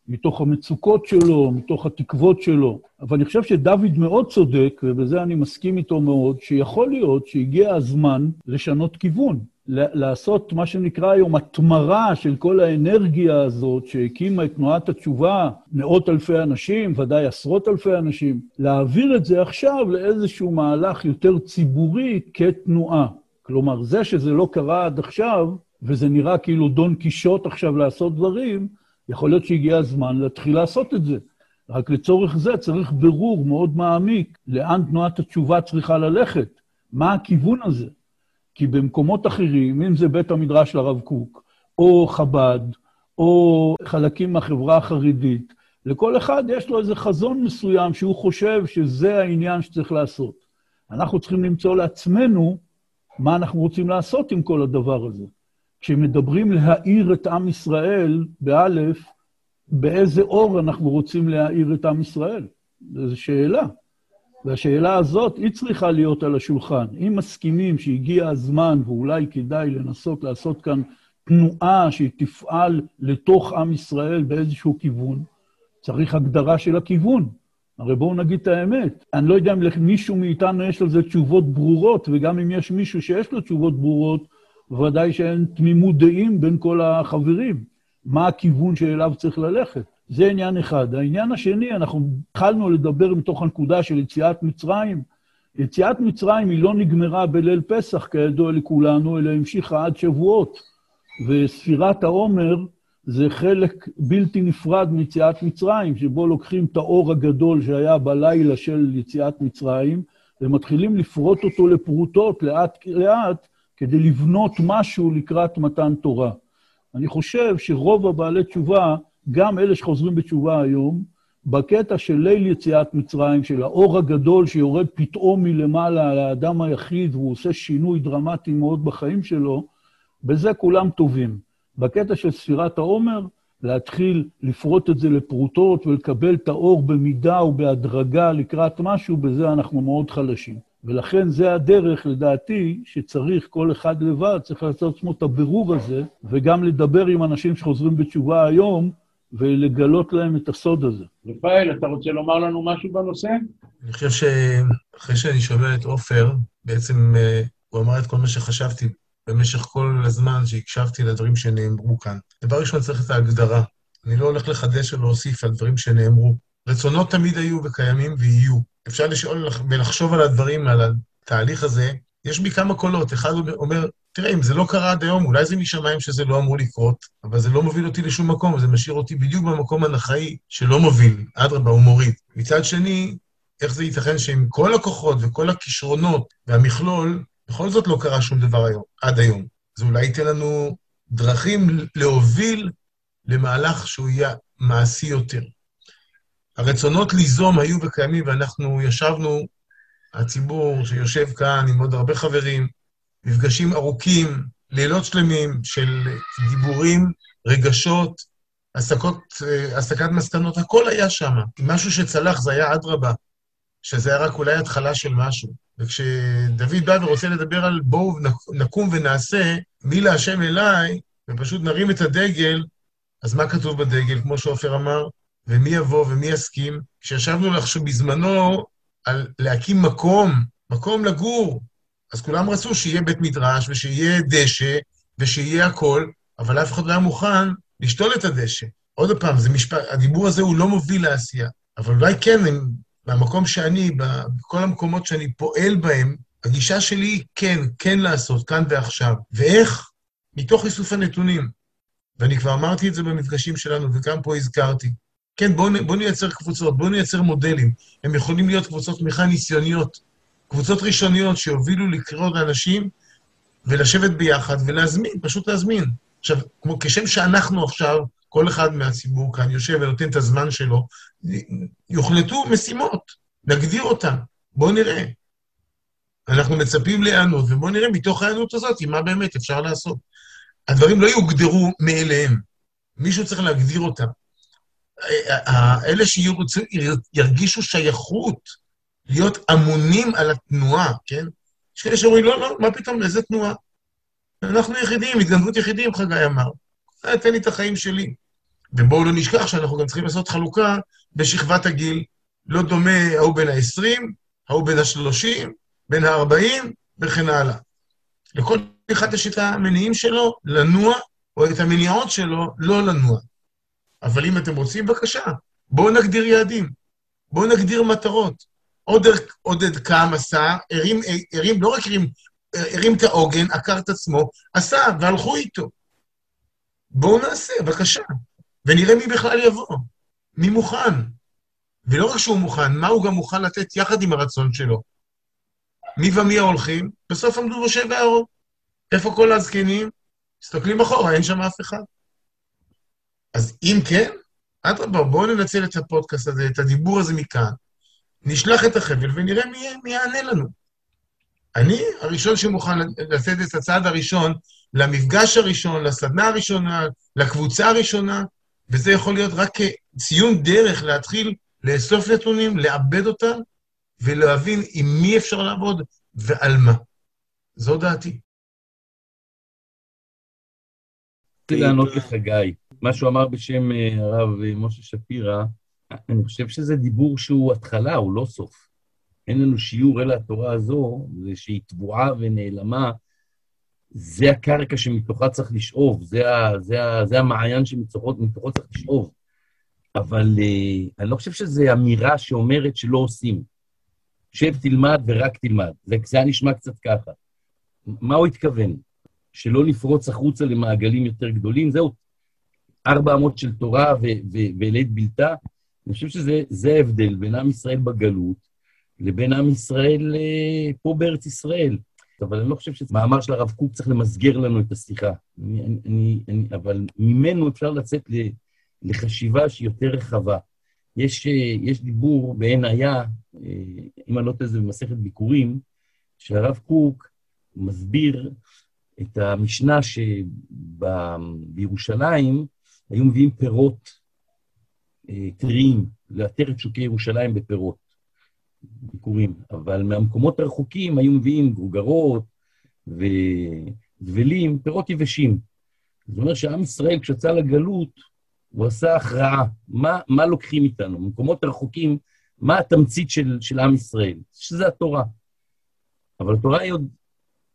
מתוך המצוקות שלו, מתוך התקוות שלו. אבל אני חושב שדוד מאוד צודק, ובזה אני מסכים איתו מאוד, שיכול להיות שהגיע הזמן לשנות כיוון. לעשות מה שנקרא היום התמרה של כל האנרגיה הזאת שהקימה את תנועת התשובה, מאות אלפי אנשים, ודאי עשרות אלפי אנשים, להעביר את זה עכשיו לאיזשהו מהלך יותר ציבורי כתנועה. כלומר, זה שזה לא קרה עד עכשיו, וזה נראה כאילו דון קישוט עכשיו לעשות דברים, יכול להיות שהגיע הזמן להתחיל לעשות את זה. רק לצורך זה צריך ברור מאוד מעמיק לאן תנועת התשובה צריכה ללכת, מה הכיוון הזה. כי במקומות אחרים, אם זה בית המדרש לרב קוק, או חב"ד, או חלקים מהחברה החרדית, לכל אחד יש לו איזה חזון מסוים שהוא חושב שזה העניין שצריך לעשות. אנחנו צריכים למצוא לעצמנו מה אנחנו רוצים לעשות עם כל הדבר הזה. כשמדברים להאיר את עם ישראל, באלף, באיזה אור אנחנו רוצים להאיר את עם ישראל? זו שאלה. והשאלה הזאת היא צריכה להיות על השולחן. אם מסכימים שהגיע הזמן ואולי כדאי לנסות לעשות כאן תנועה שהיא תפעל לתוך עם ישראל באיזשהו כיוון, צריך הגדרה של הכיוון. הרי בואו נגיד את האמת. אני לא יודע אם מישהו מאיתנו יש לזה תשובות ברורות, וגם אם יש מישהו שיש לו תשובות ברורות, ודאי שאין תמימות דעים בין כל החברים. מה הכיוון שאליו צריך ללכת? זה עניין אחד. העניין השני, אנחנו התחלנו לדבר מתוך הנקודה של יציאת מצרים. יציאת מצרים היא לא נגמרה בליל פסח, כידוע לכולנו, אלא המשיכה עד שבועות. וספירת העומר זה חלק בלתי נפרד מיציאת מצרים, שבו לוקחים את האור הגדול שהיה בלילה של יציאת מצרים, ומתחילים לפרוט אותו לפרוטות לאט לאט, כדי לבנות משהו לקראת מתן תורה. אני חושב שרוב הבעלי תשובה, גם אלה שחוזרים בתשובה היום, בקטע של ליל יציאת מצרים, של האור הגדול שיורד פתאום מלמעלה על האדם היחיד, והוא עושה שינוי דרמטי מאוד בחיים שלו, בזה כולם טובים. בקטע של ספירת העומר, להתחיל לפרוט את זה לפרוטות, ולקבל את האור במידה ובהדרגה לקראת משהו, בזה אנחנו מאוד חלשים. ולכן זה הדרך, לדעתי, שצריך כל אחד לבד, צריך לעשות עצמו את הבירור הזה, וגם לדבר עם אנשים שחוזרים בתשובה היום, ולגלות להם את הסוד הזה. רפאל, אתה רוצה לומר לנו משהו בנושא? אני חושב שאחרי שאני שומע את עופר, בעצם הוא אמר את כל מה שחשבתי, במשך כל הזמן שהקשבתי לדברים שנאמרו כאן. דבר ראשון, צריך את ההגדרה. אני לא הולך לחדש ולהוסיף על דברים שנאמרו. רצונות תמיד היו וקיימים ויהיו. אפשר לשאול ולחשוב על הדברים, על התהליך הזה. יש בי כמה קולות. אחד אומר, תראה, אם זה לא קרה עד היום, אולי זה משמיים שזה לא אמור לקרות, אבל זה לא מוביל אותי לשום מקום, זה משאיר אותי בדיוק במקום הנכאי שלא מוביל, אדרבה ומוריד. מצד שני, איך זה ייתכן שעם כל הכוחות וכל הכישרונות והמכלול, בכל זאת לא קרה שום דבר היום, עד היום. זה אולי ייתן לנו דרכים להוביל למהלך שהוא יהיה מעשי יותר. הרצונות ליזום היו וקיימים, ואנחנו ישבנו, הציבור שיושב כאן עם עוד הרבה חברים, מפגשים ארוכים, לילות שלמים של דיבורים, רגשות, עסקות, עסקת מסקנות, הכל היה שם. משהו שצלח זה היה אדרבה, שזה היה רק אולי התחלה של משהו. וכשדוד בא ורוצה לדבר על בואו נקום ונעשה, מי להשם אליי, ופשוט נרים את הדגל, אז מה כתוב בדגל, כמו שאופר אמר, ומי יבוא ומי יסכים? כשישבנו לך שבזמנו על להקים מקום, מקום לגור, אז כולם רצו שיהיה בית מדרש, ושיהיה דשא, ושיהיה הכל, אבל אף אחד לא היה מוכן לשתול את הדשא. עוד פעם, זה משפט, הדיבור הזה הוא לא מוביל לעשייה, אבל אולי כן הם... במקום שאני, בכל המקומות שאני פועל בהם, הגישה שלי היא כן, כן לעשות, כאן ועכשיו. ואיך? מתוך איסוף הנתונים. ואני כבר אמרתי את זה במפגשים שלנו, וגם פה הזכרתי. כן, בואו בוא נייצר קבוצות, בואו נייצר מודלים. הם יכולים להיות קבוצות תמיכה ניסיוניות, קבוצות ראשוניות שהובילו לקרוא לאנשים, ולשבת ביחד, ולהזמין, פשוט להזמין. עכשיו, כמו כשם שאנחנו עכשיו, כל אחד מהציבור כאן יושב ונותן את הזמן שלו, יוחלטו משימות, נגדיר אותן, בואו נראה. אנחנו מצפים להיענות, ובואו נראה מתוך ההיענות הזאת, מה באמת אפשר לעשות. הדברים לא יוגדרו מאליהם, מישהו צריך להגדיר אותם. אלה שירגישו שייכות, להיות אמונים על התנועה, כן? יש כאלה שאומרים, לא, לא, מה פתאום, איזה תנועה? אנחנו יחידים, התגנבות יחידים, חגי אמר. תן לי את החיים שלי. ובואו לא נשכח שאנחנו גם צריכים לעשות חלוקה בשכבת הגיל, לא דומה, ההוא בין ה-עשרים, ההוא בין ה-שלושים, בין ה-ארבעים, וכן הלאה. לכל אחד יש את המניעים שלו לנוע, או את המניעות שלו לא לנוע. אבל אם אתם רוצים, בבקשה, בואו נגדיר יעדים, בואו נגדיר מטרות. עודד קם, עשה, הרים, הרים, לא רק הרים, הרים את העוגן, עקר את עצמו, עשה, והלכו איתו. בואו נעשה, בבקשה, ונראה מי בכלל יבוא, מי מוכן. ולא רק שהוא מוכן, מה הוא גם מוכן לתת יחד עם הרצון שלו. מי ומי ההולכים, בסוף עמדו משה ואהרון. איפה כל הזקנים? מסתכלים אחורה, אין שם אף אחד. אז אם כן, אדרבה, בואו ננצל את הפודקאסט הזה, את הדיבור הזה מכאן, נשלח את החבל ונראה מי, מי יענה לנו. אני הראשון שמוכן לתת את הצעד הראשון, למפגש הראשון, לסדנה הראשונה, לקבוצה הראשונה, וזה יכול להיות רק ציון דרך להתחיל לאסוף נתונים, לעבד אותם, ולהבין עם מי אפשר לעבוד ועל מה. זו דעתי. אני רוצה לענות לך גיא. מה שהוא אמר בשם הרב משה שפירא, אני חושב שזה דיבור שהוא התחלה, הוא לא סוף. אין לנו שיעור אלא התורה הזו, זה שהיא תבועה ונעלמה, זה הקרקע שמתוכה צריך לשאוב, זה, זה, זה המעיין שמתוכה צריך לשאוב. אבל אני לא חושב שזו אמירה שאומרת שלא עושים. שב תלמד ורק תלמד. זה, זה נשמע קצת ככה. מה הוא התכוון? שלא לפרוץ החוצה למעגלים יותר גדולים, זהו ארבע אמות של תורה ולית בלתה. אני חושב שזה ההבדל בין עם ישראל בגלות, לבין עם ישראל פה בארץ ישראל. אבל אני לא חושב שמאמר של הרב קוק צריך למסגר לנו את השיחה. אני, אני, אני, אבל ממנו אפשר לצאת לחשיבה שהיא יותר רחבה. יש, יש דיבור בעין היה, אם אני לא תזה במסכת ביקורים, שהרב קוק מסביר את המשנה שבירושלים היו מביאים פירות טריים, לאתר את שוקי ירושלים בפירות, ביקורים. אבל מהמקומות הרחוקים היו מביאים גרוגרות ודבלים, פירות יבשים. זאת אומרת שהעם ישראל כשצא לגלות, הוא עשה הכרעה. מה, מה לוקחים איתנו? במקומות הרחוקים, מה התמצית של, של עם ישראל? שזה התורה. אבל התורה היא עוד...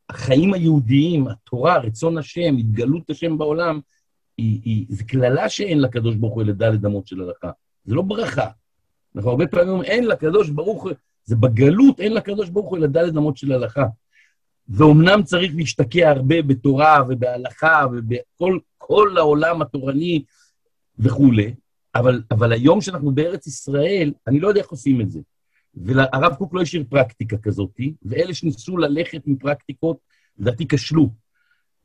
החיים היהודיים, התורה, רצון השם, התגלות השם בעולם, היא, היא, זה כללה שאין לקדוש ברוך הוא לדלת אמות של הלכה. זה לא ברכה. אנחנו הרבה פעמים אין לקדוש ברוך הוא, זה בגלות אין לקדוש ברוך הוא לדלת אמות של הלכה. ואומנם צריך להשתקע הרבה בתורה ובהלכה ובכל כל העולם התורני וכו'. אבל, אבל היום שאנחנו בארץ ישראל, אני לא יודע איך עושים את זה. והרב קוק לא השאיר פרקטיקה כזאת, ואלה שניסו ללכת מפרקטיקות, לדעתי כשלו.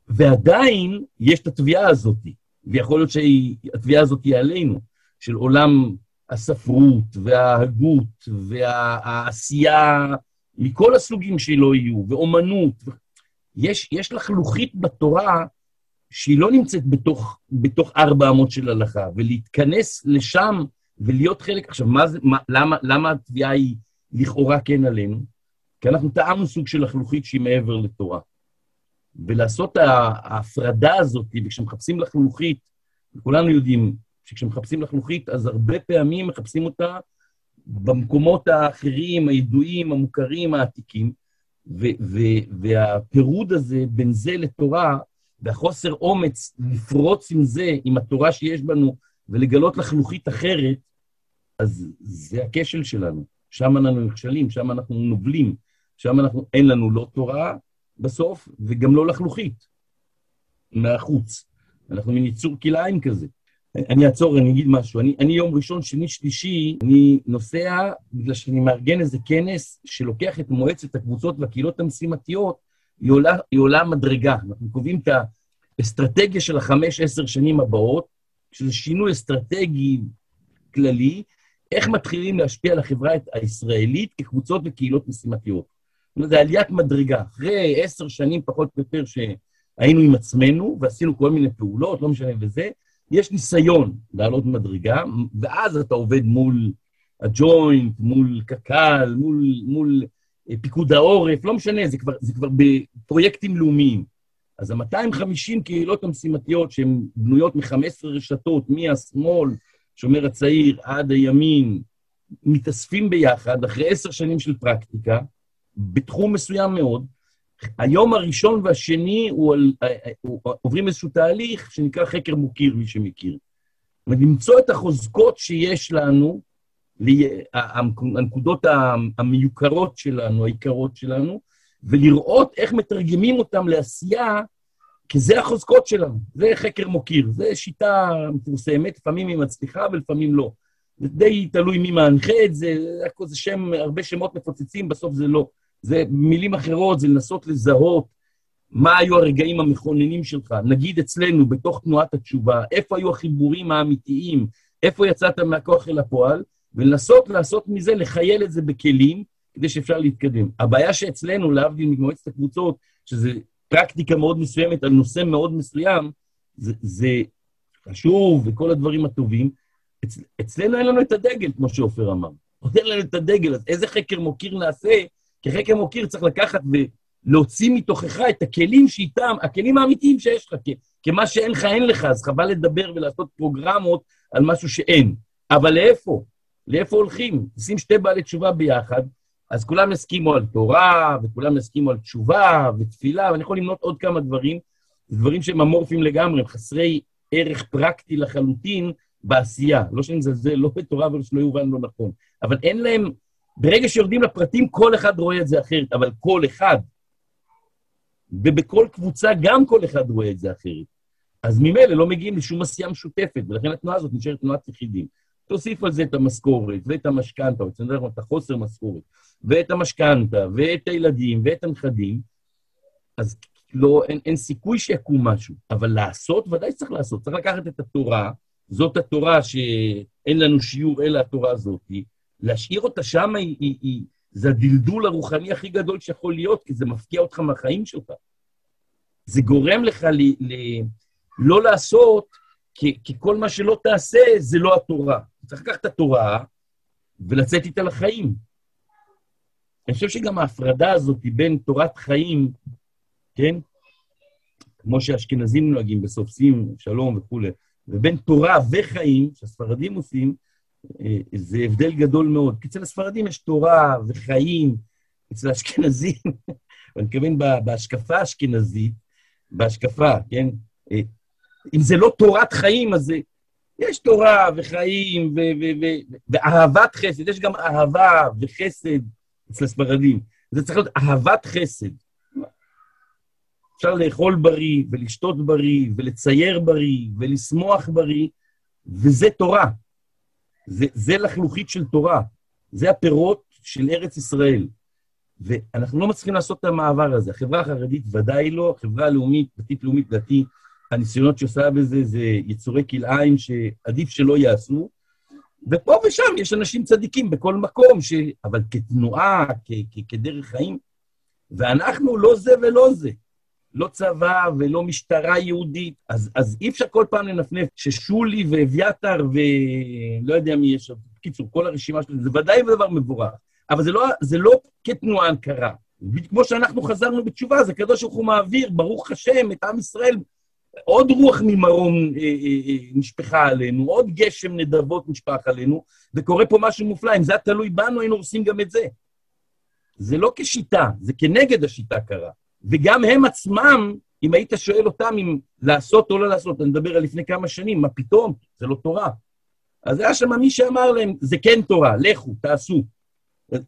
ועדיין יש את התביעה הזאת, ויכול להיות שהתביעה הזאת היא עלינו, של עולם הספרות וההגות והעשייה, מכל הסוגים שלא יהיו, ואומנות. יש, יש לחלוכית בתורה שהיא לא נמצאת בתוך, בתוך ארבע אמות של הלכה, ולהתכנס לשם, ולהיות חלק, עכשיו, מה זה, מה, למה, למה התביעה היא לכאורה כן עלינו? כי אנחנו טעמנו סוג של החלוכית שהיא מעבר לתורה. ולעשות ההפרדה הזאת, וכשמחפשים לחלוכית, וכולנו יודעים שכשמחפשים לחלוכית, אז הרבה פעמים מחפשים אותה במקומות האחרים, הידועים, המוכרים, העתיקים, ו- ו- והפירוד הזה בין זה לתורה, והחוסר אומץ לפרוץ עם זה, עם התורה שיש בנו, ולגלות לחלוכית אחרת, אז זה הכשל שלנו. שם אנחנו נכשלים, שם אנחנו נובלים, שם אנחנו, אין לנו לא תורה בסוף, וגם לא לחלוכית, מהחוץ. אנחנו מניצור כלאיים כזה. אני אעצור, אני אגיד משהו. אני, אני יום ראשון, שני, שלישי, אני נוסע, בגלל שאני מארגן איזה כנס, שלוקח את מועצת הקבוצות והקהילות המשימתיות, היא עולה, היא עולה מדרגה. אנחנו קובעים את האסטרטגיה של החמש, עשר שנים הבאות, שזה שינוי אסטרטגי כללי, איך מתחילים להשפיע על החברה הישראלית כקבוצות וקהילות משימתיות. זאת אומרת, זה עליית מדרגה. אחרי עשר שנים פחות או יותר שהיינו עם עצמנו, ועשינו כל מיני פעולות, לא משנה וזה, יש ניסיון לעלות מדרגה, ואז אתה עובד מול הג'וינט, מול קק"ל, מול, מול פיקוד העורף, לא משנה, זה כבר, זה כבר בפרויקטים לאומיים. אז ה-מאתיים וחמישים קהילות המשימתיות שהן בנויות מ-חמש עשרה רשתות, מהשמאל, שומר הצעיר, עד הימין, מתאספים ביחד אחרי עשר שנים של פרקטיקה, בתחום מסוים מאוד. היום הראשון והשני הוא על, עוברים איזשהו תהליך שנקרא חקר מוכיר, מי שמכיר. זאת אומרת, למצוא את החוזקות שיש לנו, הנקודות המיוקרות שלנו, העיקרות שלנו, ולראות איך מתרגמים אותם לעשייה, כי זה החוזקות שלנו, זה חקר מוכיר, זה שיטה מפורסמת, לפעמים היא מצליחה ולפעמים לא. זה די תלוי מי מנחה את זה, זה שם, הרבה שמות מפוצצים, בסוף זה לא. זה מילים אחרות, זה לנסות לזהות מה היו הרגעים המכוננים שלך. נגיד אצלנו, בתוך תנועת התשובה, איפה היו החיבורים האמיתיים, איפה יצאת מהכוח אל הפועל, ולנסות לעשות מזה, לחייל את זה בכלים, כדי שאפשר להתקדם. הבעיה שאצלנו, להבדיל ממועצת הקבוצות, שזו פרקטיקה מאוד מסוימת, על נושא מאוד מסוים, זה, זה חשוב וכל הדברים הטובים. אצ, אצלנו אין לנו את הדגל, כמו שאופר אמר. נותן לנו את הדגל, אז איזה חקר מוקיר נעשה? כי חקר מוקיר צריך לקחת ולהוציא מתוכך את הכלים שאיתם, הכלים האמיתיים שיש לך, כי מה שאין לך אין לך, אז חבל לדבר ולעשות פרוגרמות על משהו שאין. אבל לאיפה? לאיפה הולכים? נשים שתי בעלי תשובה ביחד, אז כולם הסכימו על תורה, וכולם הסכימו על תשובה ותפילה, ואני יכול למנות עוד כמה דברים, דברים שהם אמורפים לגמרי, חסרי ערך פרקטי לחלוטין בעשייה. לא שנזלזל, לא בתורה ולא יובן לא נכון. אבל אין להם, ברגע שיורדים לפרטים, כל אחד רואה את זה אחרת, אבל כל אחד, ובכל קבוצה גם כל אחד רואה את זה אחרת. אז ממילא לא מגיעים לשום עשייה משותפת, ולכן התנועה הזאת נשארת תנועת יחידים. תוסיף על זה את המשכורת, ואת המשכנתה, את החוסר משכורת, ואת המשכנתה, ואת הילדים, ואת הנכדים, אז לא, אין, אין סיכוי שיקום משהו. אבל לעשות, ודאי צריך לעשות. צריך לקחת את התורה, זאת התורה שאין לנו שיעור, אלא התורה הזאת. להשאיר אותה שם, היא, היא, היא, זה הדלדול הרוחני הכי גדול שיכול להיות, כי זה מפקיע אותך מהחיים שלך. זה גורם לך ל, ל, לא לעשות, כי, כי כל מה שלא תעשה, זה לא התורה. צריך לקחת את התורה, ולצאת איתה לחיים. אני חושב שגם ההפרדה הזאת בין תורת חיים, כן? כמו שהאשכנזים נוהגים בסופסים, שלום וכו'. ובין תורה וחיים, שהספרדים עושים, זה הבדל גדול מאוד. כי אצל הספרדים יש תורה וחיים, אצל האשכנזים, אני מתכוון בהשקפה האשכנזית, בהשקפה, כן? אם זה לא תורת חיים, אז זה... יש תורה וחיים ו- ו- ו- ואהבת חסד, יש גם אהבה וחסד אצל הספרדים. זה צריך להיות אהבת חסד. אפשר לאכול בריא, ולשתות בריא, ולצייר בריא, ולשמוח בריא, וזה תורה. זה, זה לחלוכית של תורה. זה הפירות של ארץ ישראל. ואנחנו לא מצליחים לעשות את המעבר הזה. החברה החרדית ודאי לא, החברה הלאומית, דתית לאומית דתי, הניסיונות שעושה בזה זה יצורי כלאיים שעדיף שלא יעשו. ופה ושם יש אנשים צדיקים בכל מקום, ש... אבל כתנועה, כ... כ... כדרך חיים. ואנחנו לא זה ולא זה. לא צבא ולא משטרה יהודית, אז, אז אי אפשר כל פעם לנפנף ששולי ואביתר ולא יודע מי יש, קיצור, כל הרשימה שלנו, זה ודאי דבר מבורך, אבל זה לא, זה לא כתנועה הנקרה. כמו שאנחנו חזרנו בתשובה, זה הקדוש ברוך הוא מעביר, ברוך השם, את עם ישראל, עוד רוח ממרום אה, אה, נשפחה עלינו, עוד גשם נדבות נשפח עלינו, וקורה פה משהו מופלא, אם זה תלוי בנו, היינו עושים גם את זה. זה לא כשיטה, זה כנגד השיטה קרה. וגם הם עצמם, אם היית שואל אותם אם לעשות או לא לעשות, אני מדבר על לפני כמה שנים, מה פתאום? זה לא תורה. אז היה שם מי שאמר להם, זה כן תורה, לכו, תעשו.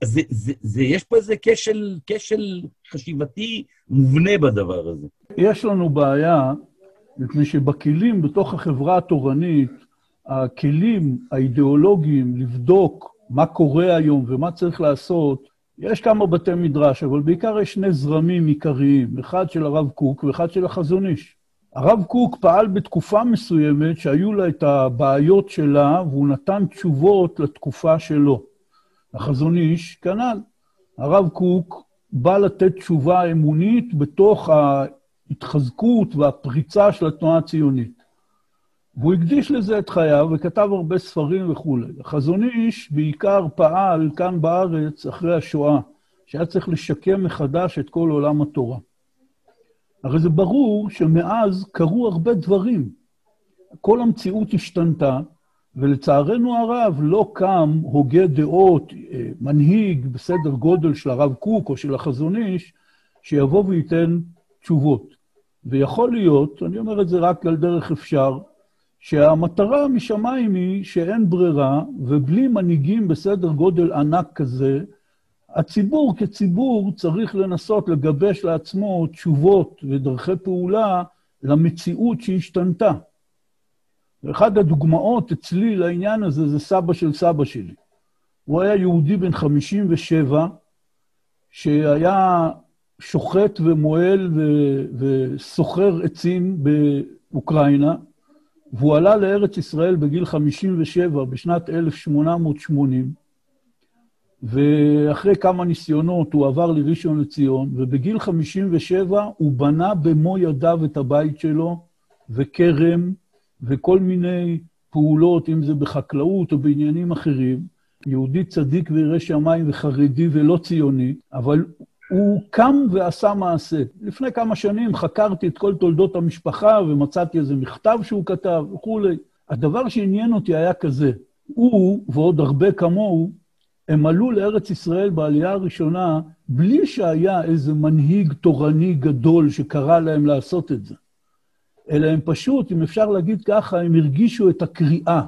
זה, זה, זה, יש פה איזה כשל, כשל חשיבתי מובנה בדבר הזה. יש לנו בעיה, מפני שבכלים בתוך החברה התורנית, הכלים האידיאולוגיים לבדוק מה קורה היום ומה צריך לעשות, יש כמה בתי מדרש, אבל בעיקר יש שני זרמים עיקריים, אחד של הרב קוק ואחד של החזון איש. הרב קוק פעל בתקופה מסוימת שהיו לה את הבעיות שלה, והוא נתן תשובות לתקופה שלו. החזון איש, כנ"ל. הרב קוק בא לתת תשובה אמונית בתוך ההתחזקות והפריצה של התנועה הציונית. והוא הקדיש לזה את חייו וכתב הרבה ספרים וכו'. החזון איש בעיקר פעל כאן בארץ אחרי השואה, שהיה צריך לשקם מחדש את כל עולם התורה. הרי זה ברור שמאז קרו הרבה דברים. כל המציאות השתנתה, ולצערנו הרב לא קם הוגה דעות, מנהיג בסדר גודל של הרב קוק או של החזון איש, שיבוא וייתן תשובות. ויכול להיות, אני אומר את זה רק על דרך אפשר, שהמטרה משמיים היא שאין ברירה, ובלי מנהיגים בסדר גודל ענק כזה, הציבור כציבור צריך לנסות לגבש לעצמו תשובות ודרכי פעולה למציאות שהשתנתה. ואחד הדוגמאות אצלי לעניין הזה זה סבא של סבא שלי. הוא היה יהודי בן חמישים ושבע, שהיה שוחט ומועל וסוחר עצים באוקראינה, והוא עלה לארץ ישראל בגיל חמישים ושבע, בשנת אלף שמונה מאות שמונים, ואחרי כמה ניסיונות הוא עבר לראשון לציון, ובגיל חמישים ושבע הוא בנה במו ידיו את הבית שלו, וקרם, וכל מיני פעולות, אם זה בחקלאות או בעניינים אחרים, יהודי צדיק וירא שמיים וחרדי ולא ציוני, אבל הוא קם ועשה מעשה. לפני כמה שנים חקרתי את כל תולדות המשפחה ומצאתי איזה מכתב שהוא כתב וכולי. הדבר שעניין אותי היה כזה, הוא ועוד הרבה כמוהו, הם עלו לארץ ישראל בעלייה הראשונה בלי שהיה איזה מנהיג תורני גדול שקרא להם לעשות את זה. אלא הם פשוט, אם אפשר להגיד ככה, הם הרגישו את הקריאה.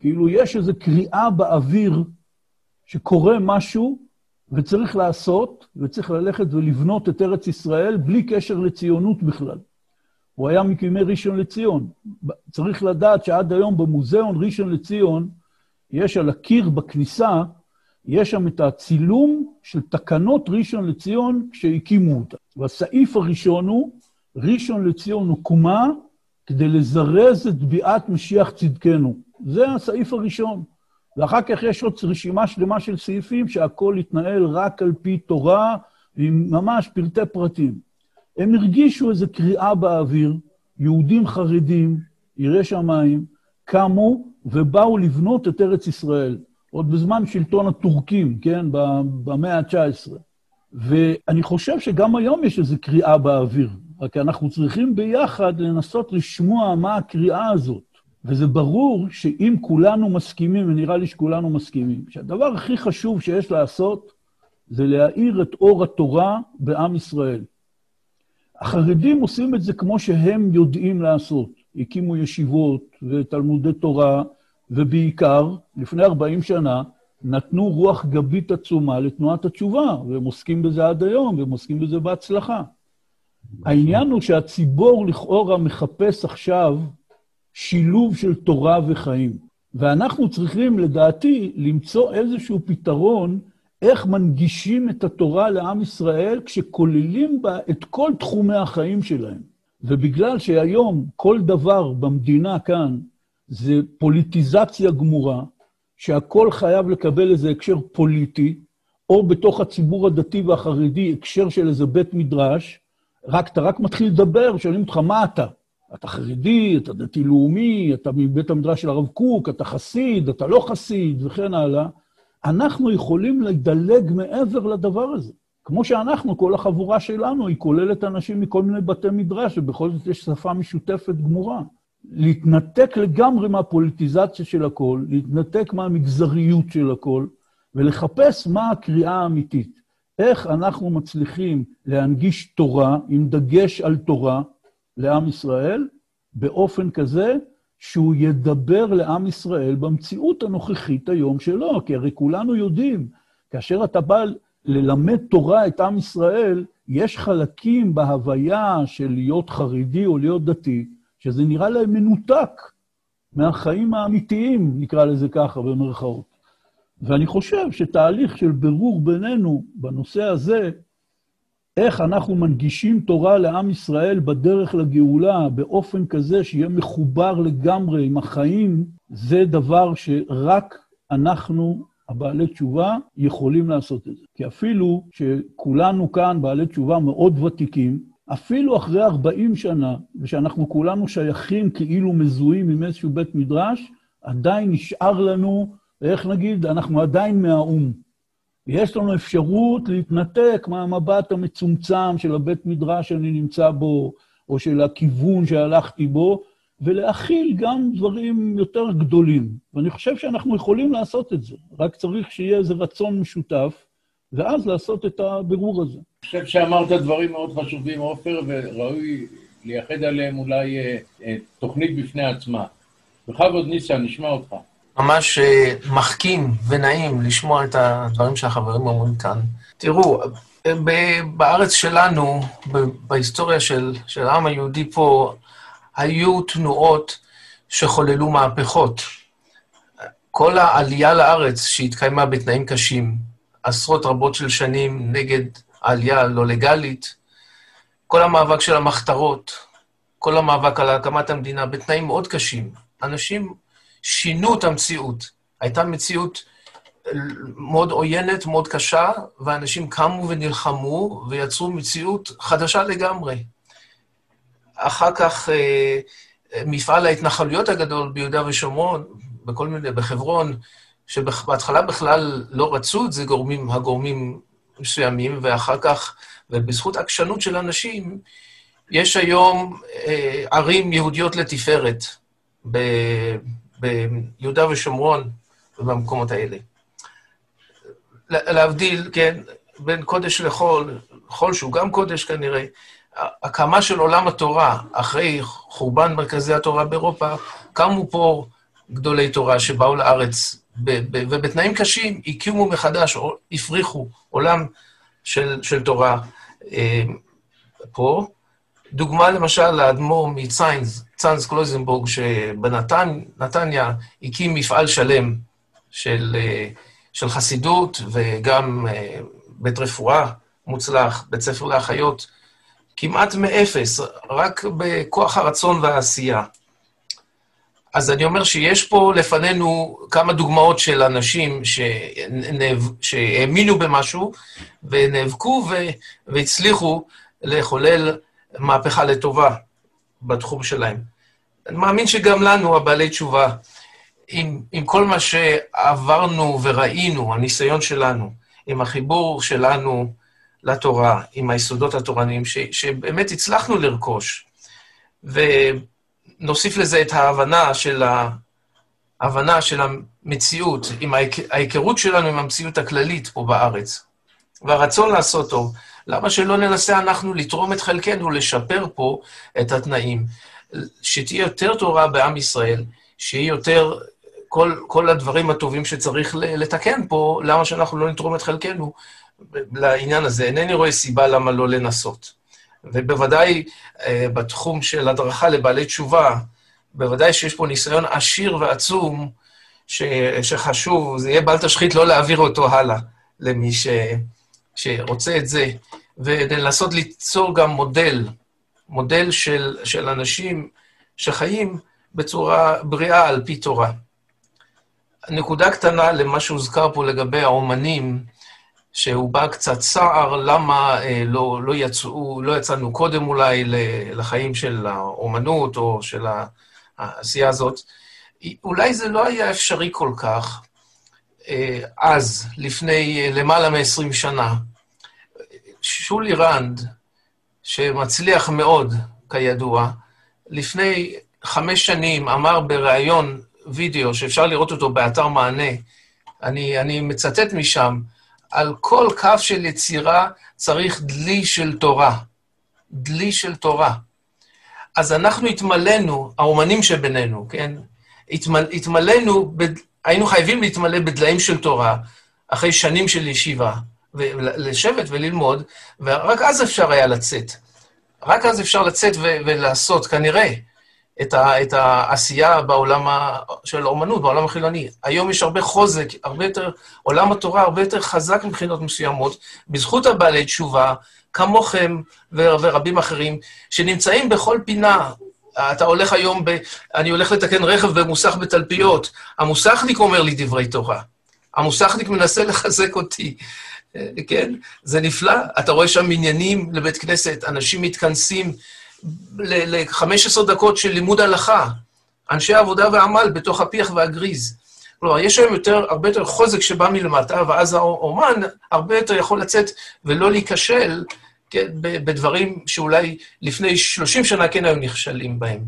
כאילו יש איזו קריאה באוויר שקורה משהו וצריך לעשות, וצריך ללכת ולבנות את ארץ ישראל בלי קשר לציונות בכלל. הוא היה מקימי ראשון לציון. צריך לדעת שעד היום במוזיאון ראשון לציון יש על הקיר בכניסה, יש שם את הצילום של תקנות ראשון לציון כשהקימו אותה. והסעיף הראשון הוא, ראשון לציון הוקמה כדי לזרז את ביאת משיח צדקנו. זה הסעיף הראשון. ואחר כך יש עוד רשימה שלמה של סעיפים שהכל התנהל רק על פי תורה, עם ממש פרטי פרטים. הם הרגישו איזו קריאה באוויר, יהודים חרדים, יראי שמיים, קמו ובאו לבנות את ארץ ישראל. עוד בזמן שלטון הטורקים, כן, במאה ה-תשע עשרה. ואני חושב שגם היום יש איזו קריאה באוויר, רק אנחנו צריכים ביחד לנסות לשמוע מה הקריאה הזאת. וזה ברור שאם כולנו מסכימים, ונראה לי שכולנו מסכימים, שהדבר הכי חשוב שיש לעשות, זה להאיר את אור התורה בעם ישראל. החרדים עושים את זה כמו שהם יודעים לעשות. הקימו ישיבות ותלמודי תורה, ובעיקר, לפני ארבעים שנה, נתנו רוח גבית עצומה לתנועת התשובה, והם עוסקים בזה עד היום, והם עוסקים בזה בהצלחה. העניין הוא שהציבור לכאורה מחפש עכשיו שילוב של תורה וחיים. ואנחנו צריכים, לדעתי, למצוא איזשהו פתרון איך מנגישים את התורה לעם ישראל, כשכוללים בה את כל תחומי החיים שלהם. ובגלל שהיום כל דבר במדינה כאן זה פוליטיזציה גמורה, שהכל חייב לקבל איזה הקשר פוליטי, או בתוך הציבור הדתי והחרדי הקשר של איזה בית מדרש, רק אתה רק מתחיל לדבר, שואלים אותך מה אתה? אתה חרדי, אתה דתי-לאומי, אתה מבית המדרש של הרב קוק, אתה חסיד, אתה לא חסיד, וכן הלאה. אנחנו יכולים לדלג מעבר לדבר הזה. כמו שאנחנו, כל החבורה שלנו, היא כוללת אנשים מכל מיני בתי מדרש, ובכל זאת יש שפה משותפת גמורה. להתנתק לגמרי מהפוליטיזציה של הכל, להתנתק מהמגזריות של הכל, ולחפש מה הקריאה האמיתית. איך אנחנו מצליחים להנגיש תורה, עם דגש על תורה, לעם ישראל, באופן כזה שהוא ידבר לעם ישראל במציאות הנוכחית היום שלו, כי הרי כולנו יודעים, כאשר אתה בא ללמד תורה את עם ישראל, יש חלקים בהוויה של להיות חרדי או להיות דתי, שזה נראה להם מנותק מהחיים האמיתיים, נקרא לזה ככה במרכאות. ואני חושב שתהליך של ברור בינינו בנושא הזה, איך אנחנו מנגישים תורה לעם ישראל בדרך לגאולה, באופן כזה שיהיה מחובר לגמרי עם החיים, זה דבר שרק אנחנו, הבעלי תשובה, יכולים לעשות את זה. כי אפילו שכולנו כאן בעלי תשובה מאוד ותיקים, אפילו אחרי ארבעים שנה, ושאנחנו כולנו שייכים כאילו מזוהים עם איזשהו בית מדרש, עדיין נשאר לנו, איך נגיד, אנחנו עדיין מהאום. יש לנו אפשרות להתנתק מהמבט המצומצם של הבית מדרש שאני נמצא בו, או של הכיוון שהלכתי בו, ולהכיל גם דברים יותר גדולים. ואני חושב שאנחנו יכולים לעשות את זה, רק צריך שיהיה איזה רצון משותף, ואז לעשות את הבירור הזה. אני חושב שאמרת דברים מאוד חשובים, עופר, וראוי לייחד עליהם אולי אה, אה, תוכנית בפני עצמה. בכבוד ניסן, נשמע אותך. ממש מחכים ונעים לשמוע את הדברים שהחברים אומרים כאן. תראו, בארץ שלנו, בהיסטוריה של, של העם היהודי פה, היו תנועות שחוללו מהפכות. כל העלייה לארץ שהתקיימה בתנאים קשים, עשרות רבות של שנים נגד העלייה הלא לגלית, כל המאבק של המחתרות, כל המאבק על הקמת המדינה, בתנאים מאוד קשים. אנשים שינו את המציאות. הייתה מציאות מאוד עוינת, מאוד קשה, ואנשים קמו ונלחמו ויצרו מציאות חדשה לגמרי. אחר כך מפעל ההתנחלויות הגדול ביהודה ושומרון, בכל מיני, בחברון, שבהתחלה בכלל לא רצו את זה גורמים, הגורמים מסוימים, ואחר כך, ובזכות עקשנות של אנשים, יש היום אה, ערים יהודיות לתפארת ביהודה ושומרון ובמקומות האלה. להבדיל, כן, בין קודש לחול, חול שהוא גם קודש כנראה, הקמה של עולם התורה, אחרי חורבן מרכזי התורה באירופה, קמו פה גדולי תורה שבאו לארץ, ובתנאים קשים הקימו מחדש, או הפריחו עולם של, של תורה אה, פה. דוגמה למשל לאדמו"ר מצאנז, צאנז קלויזנבורג, שבנתניה הקים מפעל שלם של, של חסידות, וגם בית רפואה מוצלח, בית ספר לאחיות, כמעט מאפס, רק בכוח הרצון והעשייה. אז אני אומר שיש פה לפנינו כמה דוגמאות של אנשים שהאמינו במשהו, ונאבקו והצליחו לחולל מהפכה לטובה בתחום שלהם. אני מאמין שגם לנו, הבעלי תשובה, עם, עם כל מה שעברנו וראינו, הניסיון שלנו, עם החיבור שלנו לתורה, עם היסודות התורניים, ש, שבאמת הצלחנו לרכוש, ונוסיף לזה את ההבנה של, ההבנה של המציאות, עם ההיכרות שלנו עם המציאות הכללית פה בארץ, והרצון לעשות טוב. למה שלא ננסה אנחנו לתרום את חלקנו, לשפר פה את התנאים, שתהיה יותר תורה בעם ישראל, שיהיה יותר כל, כל הדברים הטובים שצריך לתקן פה, למה שאנחנו לא נתרום את חלקנו לעניין הזה? אינני רואה סיבה למה לא לנסות. ובוודאי בתחום של הדרכה לבעלי תשובה, בוודאי שיש פה ניסיון עשיר ועצום, ש, שחשוב, זה יהיה בעל תשחית לא להעביר אותו הלאה, למי ש... שרוצה את זה, ולנסות ליצור גם מודל, מודל של, של אנשים שחיים בצורה בריאה על פי תורה. נקודה קטנה למה שהוזכר פה לגבי האומנים, שהוא בא קצת צער, למה לא, לא, יצאו, לא יצאנו קודם אולי לחיים של האומנות או של העשייה הזאת. אולי זה לא היה אפשרי כל כך, אז, לפני למעלה מ-עשרים שנה, שולי רנד, שמצליח מאוד, כידוע, לפני חמש שנים אמר בראיון וידאו, שאפשר לראות אותו באתר מענה, אני, אני מצטט משם, על כל קו של יצירה צריך דלי של תורה. דלי של תורה. אז אנחנו התמלנו, האומנים שבינינו, כן? התמל, התמלנו בדלי, היינו חייבים להתמלא בדליים של תורה, אחרי שנים של ישיבה, לשבת וללמוד, ורק אז אפשר היה לצאת. רק אז אפשר לצאת ולעשות, כנראה, את, ה- את העשייה בעולם ה- של האומנות, בעולם החילוני. היום יש הרבה חוזק, הרבה יותר, עולם התורה הרבה יותר חזק מבחינות מסוימות, בזכות הבעלי תשובה, כמוכם ו- ורבים אחרים, שנמצאים בכל פינה, אתה הולך היום, ב... אני הולך לתקן רכב במוסך בתלפיות, המוסכניק אומר לי דברי תורה, המוסכניק מנסה לחזק אותי, כן? זה נפלא, אתה רואה שם עניינים לבית כנסת, אנשים מתכנסים ל-חמש עשרה דקות של לימוד הלכה, אנשי העבודה והעמל בתוך הפיח והגריז. כלומר, יש היום יותר, הרבה יותר חוזק שבא מלמטה, ואז האומן הרבה יותר יכול לצאת ולא להיכשל, כן, בדברים שאולי לפני שלושים שנה כן היו נכשלים בהם.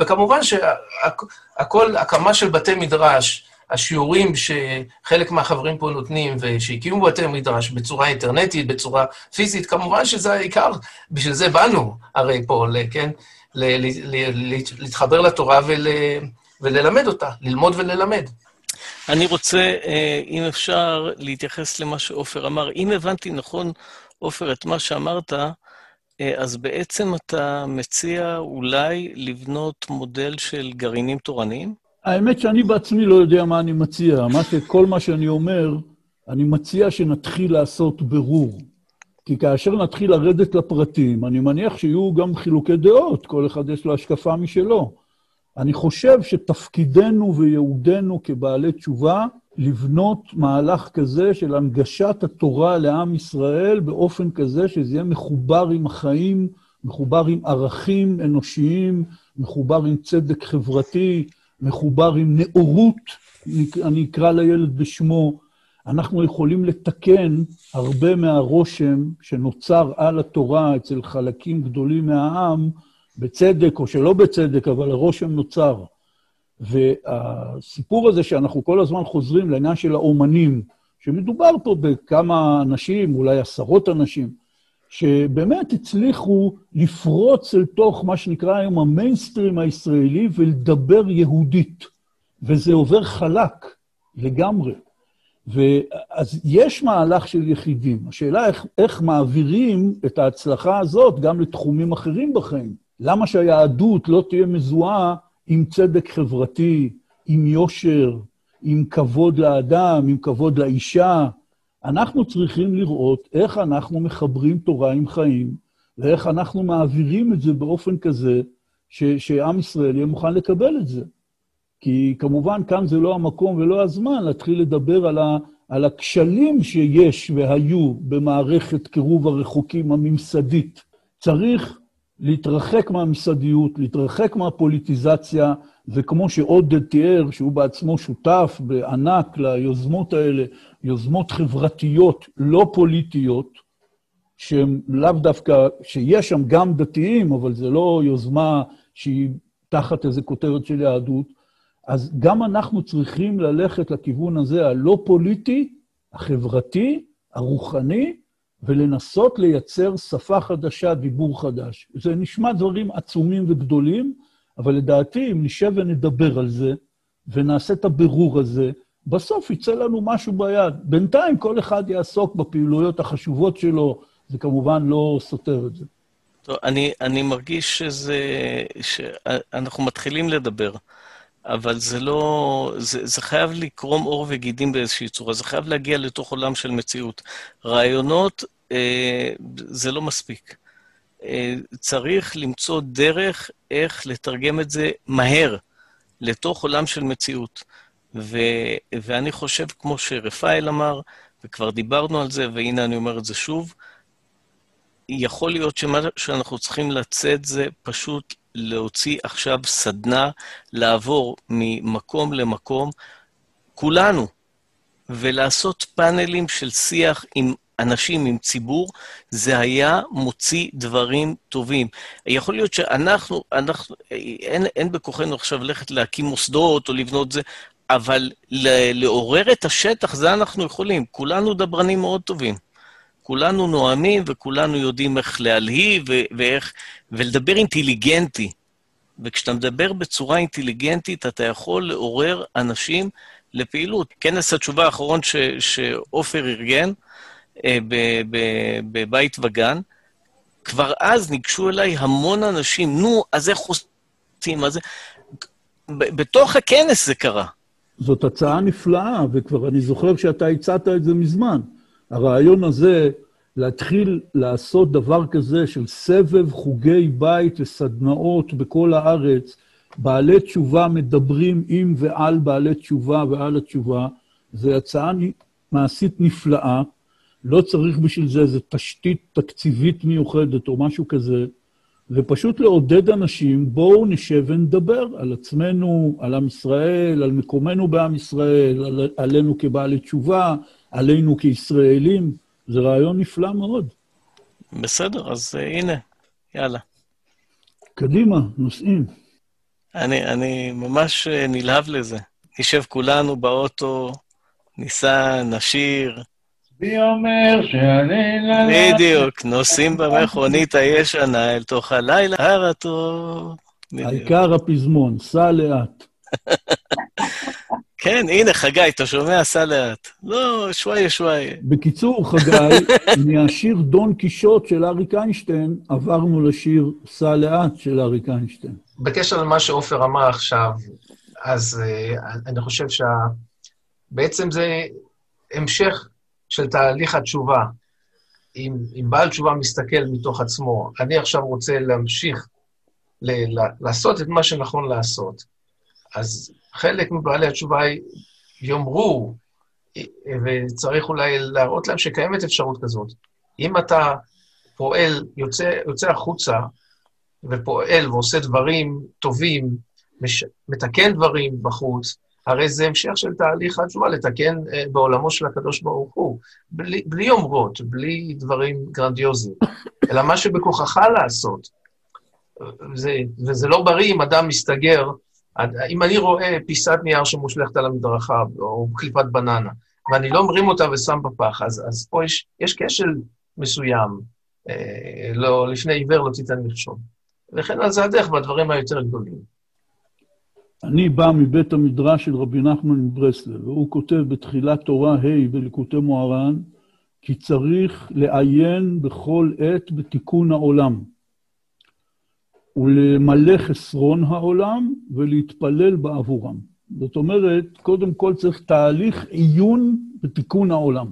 וכמובן שהכל, הקמה של בתי מדרש, השיעורים שחלק מהחברים פה נותנים, ושהקימו בתי מדרש בצורה אינטרנטית, בצורה פיזית, כמובן שזה העיקר, בשביל זה באנו הרי פה, כן, להתחבר לתורה וללמד אותה, ללמוד וללמד. אני רוצה, אם אפשר, להתייחס למה שאופר אמר. אם הבנתי נכון, אופר, את מה שאמרת, אז בעצם אתה מציע אולי לבנות מודל של גרעינים תורניים? האמת שאני בעצמי לא יודע מה אני מציע. מה שכל מה שאני אומר, אני מציע שנתחיל לעשות ברור. כי כאשר נתחיל לרדת לפרטים, אני מניח שיהיו גם חילוקי דעות, כל אחד יש לו השקפה משלו. אני חושב שתפקידנו ויהודנו כבעלי תשובה, לבנות מהלך כזה של הנגשת התורה לעם ישראל באופן כזה שזה יהיה מחובר עם החיים, מחובר עם ערכים אנושיים, מחובר עם צדק חברתי, מחובר עם נאורות, אני אקרא לילד בשמו, אנחנו יכולים לתקן הרבה מהרושם שנוצר על התורה אצל חלקים גדולים מהעם, בצדק או שלא בצדק, אבל הרושם נוצר. והסיפור הזה שאנחנו כל הזמן חוזרים לעניין של האומנים, שמדובר פה בכמה אנשים, אולי עשרות אנשים, שבאמת הצליחו לפרוץ אל תוך מה שנקרא היום המיינסטרים הישראלי ולדבר יהודית. וזה עובר חלק לגמרי. ואז יש מהלך של יחידים. השאלה איך, איך מעבירים את ההצלחה הזאת גם לתחומים אחרים בחיים. למה שהיהדות לא תהיה מזוהה עם צדק חברתי, עם יושר, עם כבוד לאדם, עם כבוד לאישה. אנחנו צריכים לראות איך אנחנו מחברים תורה עם חיים, ואיך אנחנו מעבירים את זה באופן כזה, ש- שעם ישראל יהיה מוכן לקבל את זה. כי כמובן כאן זה לא המקום ולא הזמן להתחיל לדבר על, ה, על הכשלים שיש והיו במערכת קירוב הרחוקים הממסדית. צריך להתרחק מהממסדיות, להתרחק מהפוליטיזציה, וכמו שעודד תיאר, שהוא בעצמו שותף בענק ליוזמות האלה, יוזמות חברתיות לא פוליטיות, שהן לאו דווקא, שיש שם גם דתיים, אבל זה לא יוזמה שהיא תחת איזו כותרת של יהדות, אז גם אנחנו צריכים ללכת לכיוון הזה, הלא פוליטי, החברתי, הרוחני, ולנסות לייצר שפה חדשה, דיבור חדש. זה נשמע דברים עצומים וגדולים, אבל לדעתי, אם נשב ונדבר על זה, ונעשה את הבירור הזה, בסוף יצא לנו משהו ביד. בינתיים כל אחד יעסוק בפעילויות החשובות שלו, זה כמובן לא סותר את זה. טוב, אני, אני מרגיש שזה, שאנחנו מתחילים לדבר. אבל זה לא, זה, זה חייב לקרום אור וגידים באיזושהי צורה, זה חייב להגיע לתוך עולם של מציאות. רעיונות, אה, זה לא מספיק. אה, צריך למצוא דרך איך לתרגם את זה מהר, לתוך עולם של מציאות. ו, ואני חושב, כמו שרפאל אמר, וכבר דיברנו על זה, והנה אני אומר את זה שוב, יכול להיות שמה שאנחנו צריכים לצאת זה פשוט להוציא עכשיו סדנה, לעבור ממקום למקום, כולנו, ולעשות פאנלים של שיח עם אנשים, עם ציבור, זה היה מוציא דברים טובים. יכול להיות שאנחנו, אנחנו, אין, אין בכוחנו עכשיו ללכת להקים מוסדות או לבנות זה, אבל לעורר את השטח, זה אנחנו יכולים. כולנו דברנים מאוד טובים. כולנו נועמים וכולנו יודעים איך להלהיב ואיך, ולדבר אינטליגנטי. וכשאתה מדבר בצורה אינטליגנטית, אתה יכול לעורר אנשים לפעילות. כנס התשובה האחרון ש, שאופר ארגן אה, בבית וגן, כבר אז ניגשו אליי המון אנשים, נו, אז איך עושים, אז... בתוך הכנס זה קרה. זאת הצעה נפלאה, וכבר אני זוכר שאתה הצעת את זה מזמן. הרעיון הזה, להתחיל לעשות דבר כזה של סבב חוגי בית וסדנאות בכל הארץ, בעלי תשובה מדברים עם ועל בעלי תשובה ועל התשובה, זה הצעה מעשית נפלאה, לא צריך בשביל זה, זה תשתית תקציבית מיוחדת או משהו כזה, ופשוט לעודד אנשים, בואו נשב ונדבר על עצמנו, על עם ישראל, על מקומנו בעם ישראל, על, עלינו כבעלי תשובה, עלינו כישראלים, זה רעיון נפלא מאוד. בסדר, אז הנה, יאללה. קדימה, נוסעים. אני, אני ממש נלהב לזה. נשב כולנו באוטו, ניסע, נשיר. בי אומר שהלילה... בדיוק, נוסעים במכונית הישנה אל תוך הלילה הרטוב. העיקר הפזמון, סע לאט. כן, הנה, חגי, אתה שומע, סע לאט. לא, שוואי, שוואי. בקיצור, חגי, מהשיר דון קישוט של אריק איינשטיין, עברנו לשיר סע לאט של אריק איינשטיין. בקשר למה שאופר אמר עכשיו, אז אני חושב שבעצם זה המשך של תהליך התשובה. אם בעל תשובה מסתכל מתוך עצמו, אני עכשיו רוצה להמשיך לעשות את מה שנכון לעשות. אז... חלק מבעלי התשובה יאמרו, וצריך אולי להראות להם שקיימת אפשרות כזאת. אם אתה פועל, יוצא, יוצא החוצה, ופועל ועושה דברים טובים, מש... מתקן דברים בחוץ, הרי זה המשך של תהליך התשובה, לתקן בעולמו של הקדוש ברוך הוא, בלי, בלי יומרות, בלי דברים גרנדיוזיים, אלא מה שבכוחך לעשות. זה, וזה לא בריא אם אדם מסתגר, אם אני רואה פיסת נייר שמושלכת על המדרכה, או קליפת בננה, ואני לא מרים אותה ושם בפח, אז, אז פה יש, יש כשל מסוים, אה, לא, לפני עיוור לא תיתן מכשול. לכן אז זה הדרך בדברים היותר גדולים. אני בא מבית המדרש של רבי נחמן מברסלב, והוא כותב בתחילת תורה ה' בליקוטי מוהר"ן, כי צריך לעיין בכל עת בתיקון העולם, ולמלא חסרון העולם, ולהתפלל בעבורם. זאת אומרת, קודם כל צריך תהליך עיון בתיקון העולם,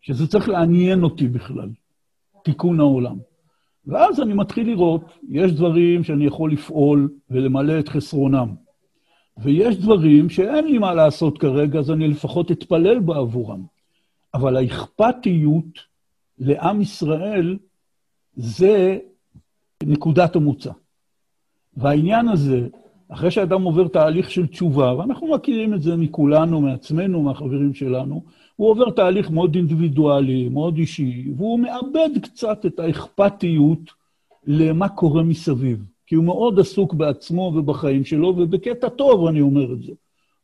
שזה צריך לעניין אותי בכלל, תיקון העולם. ואז אני מתחיל לראות, יש דברים שאני יכול לפעול ולמלא את חסרונם. ויש דברים שאין לי מה לעשות כרגע, אז אני לפחות אתפלל בעבורם. אבל האכפתיות לעם ישראל, זה נקודת המוצא. והעניין הזה, אחרי שאדם עובר תהליך של תשובה, ואנחנו מכירים את זה מכולנו, מעצמנו, מהחברים שלנו, הוא עובר תהליך מאוד אינדיבידואלי, מאוד אישי, והוא מאבד קצת את האכפתיות למה קורה מסביב. כי הוא מאוד עסוק בעצמו ובחיים שלו, ובקטע טוב אני אומר את זה.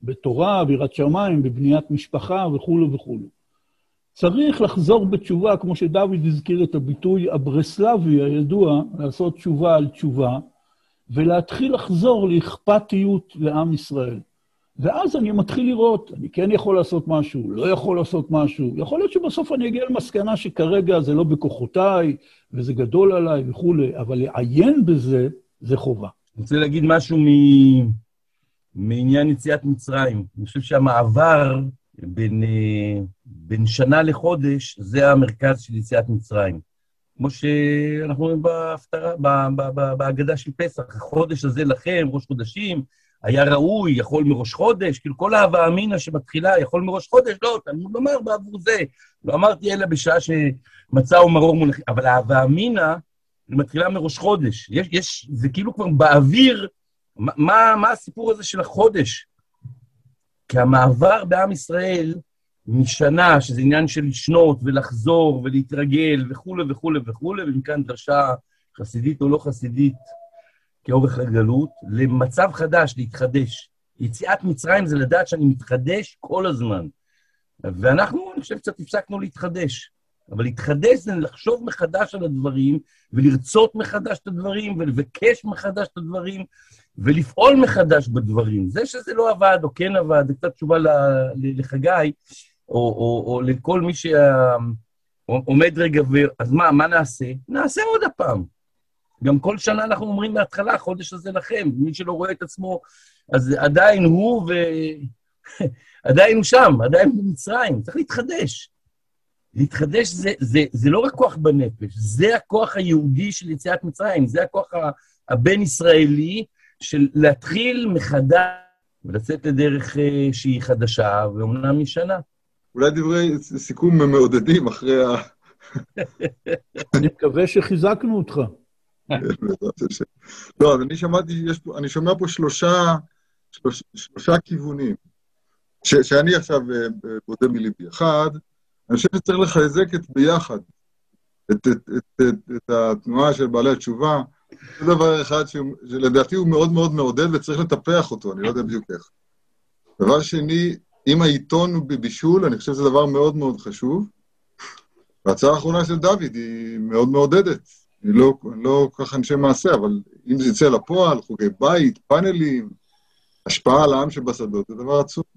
בתורה, ביראת שמיים, בבניית משפחה וכו' וכו'. צריך לחזור בתשובה, כמו שדוד הזכיר את הביטוי הברסלבי הידוע, לעשות תשובה על תשובה, ולהתחיל לחזור לאכפתיות לעם ישראל. ואז אני מתחיל לראות, אני כן יכול לעשות משהו, לא יכול לעשות משהו, יכול להיות שבסוף אני אגיע למסקנה שכרגע זה לא בכוחותיי, וזה גדול עליי וכו', אבל לעיין בזה, זה חובה. אני רוצה להגיד משהו מ... מעניין יציאת מצרים. אני חושב שהמעבר בין, בין שנה לחודש, זה המרכז של יציאת מצרים. כמו שאנחנו רואים בהפטרה, בהגדה של פסח, החודש הזה לכם, ראש חודשים, היה ראוי, יכול מראש חודש, כאילו כל ההווה אמינה שמתחילה, יכול מראש חודש, לא, אתה נאמר בעבור זה, לא אמרתי אלא בשעה שמצאו מרור מונחים, אבל ההווה אמינה מתחילה מראש חודש, יש, יש, זה כאילו כבר באוויר, מה, מה הסיפור הזה של החודש? כי המעבר בעם ישראל משנה, שזה עניין של לשנות ולחזור ולהתרגל וכו' וכו' וכו', ומכאן דרשה חסידית או לא חסידית, כאורך הגלות, למצב חדש, להתחדש. יציאת מצרים זה לדעת שאני מתחדש כל הזמן. ואנחנו, אני חושב, קצת הפסקנו להתחדש. אבל להתחדש זה לחשוב מחדש על הדברים, ולרצות מחדש את הדברים, ולבקש מחדש את הדברים, ולפעול מחדש בדברים. זה שזה לא עבד או כן עבד, זה קצת תשובה לחגי, או, או, או לכל מי שעומד רגע ו... אז מה, מה נעשה? נעשה עוד הפעם. גם כל שנה אנחנו אומרים מההתחלה, החודש הזה לכם, מי שלא רואה את עצמו, אז עדיין הוא ו... עדיין הוא שם, עדיין הוא במצרים, צריך להתחדש. להתחדש זה, זה, זה לא רק כוח בנפש, זה הכוח היהודי של יציאת מצרים, זה הכוח הבין-ישראלי של להתחיל מחדש ולצאת לדרך שהיא חדשה, ואומנם היא שנה. אולי דברי סיכום מעודדים אחרי ה... אני מקווה שחיזקנו אותך. לא, אז אני שמעתי, אני שומע פה שלושה כיוונים, שאני עכשיו בודה מליבי. אחד, אני חושב שצריך לחזק את ביחד, את התנועה של בעלי התשובה. זה דבר אחד שלדעתי הוא מאוד מאוד מעודד וצריך לטפח אותו, אני לא יודע בדיוק איך. דבר שני, אם העיתון הוא בבישול, אני חושב שזה דבר מאוד מאוד חשוב. וההצעה האחרונה של דוד היא מאוד מעודדת. אני לא, לא ככה אנשי מעשה, אבל אם זה יצא לפועל, חוגי בית, פאנלים, השפעה על העם שבשדות, זה דבר עצוב.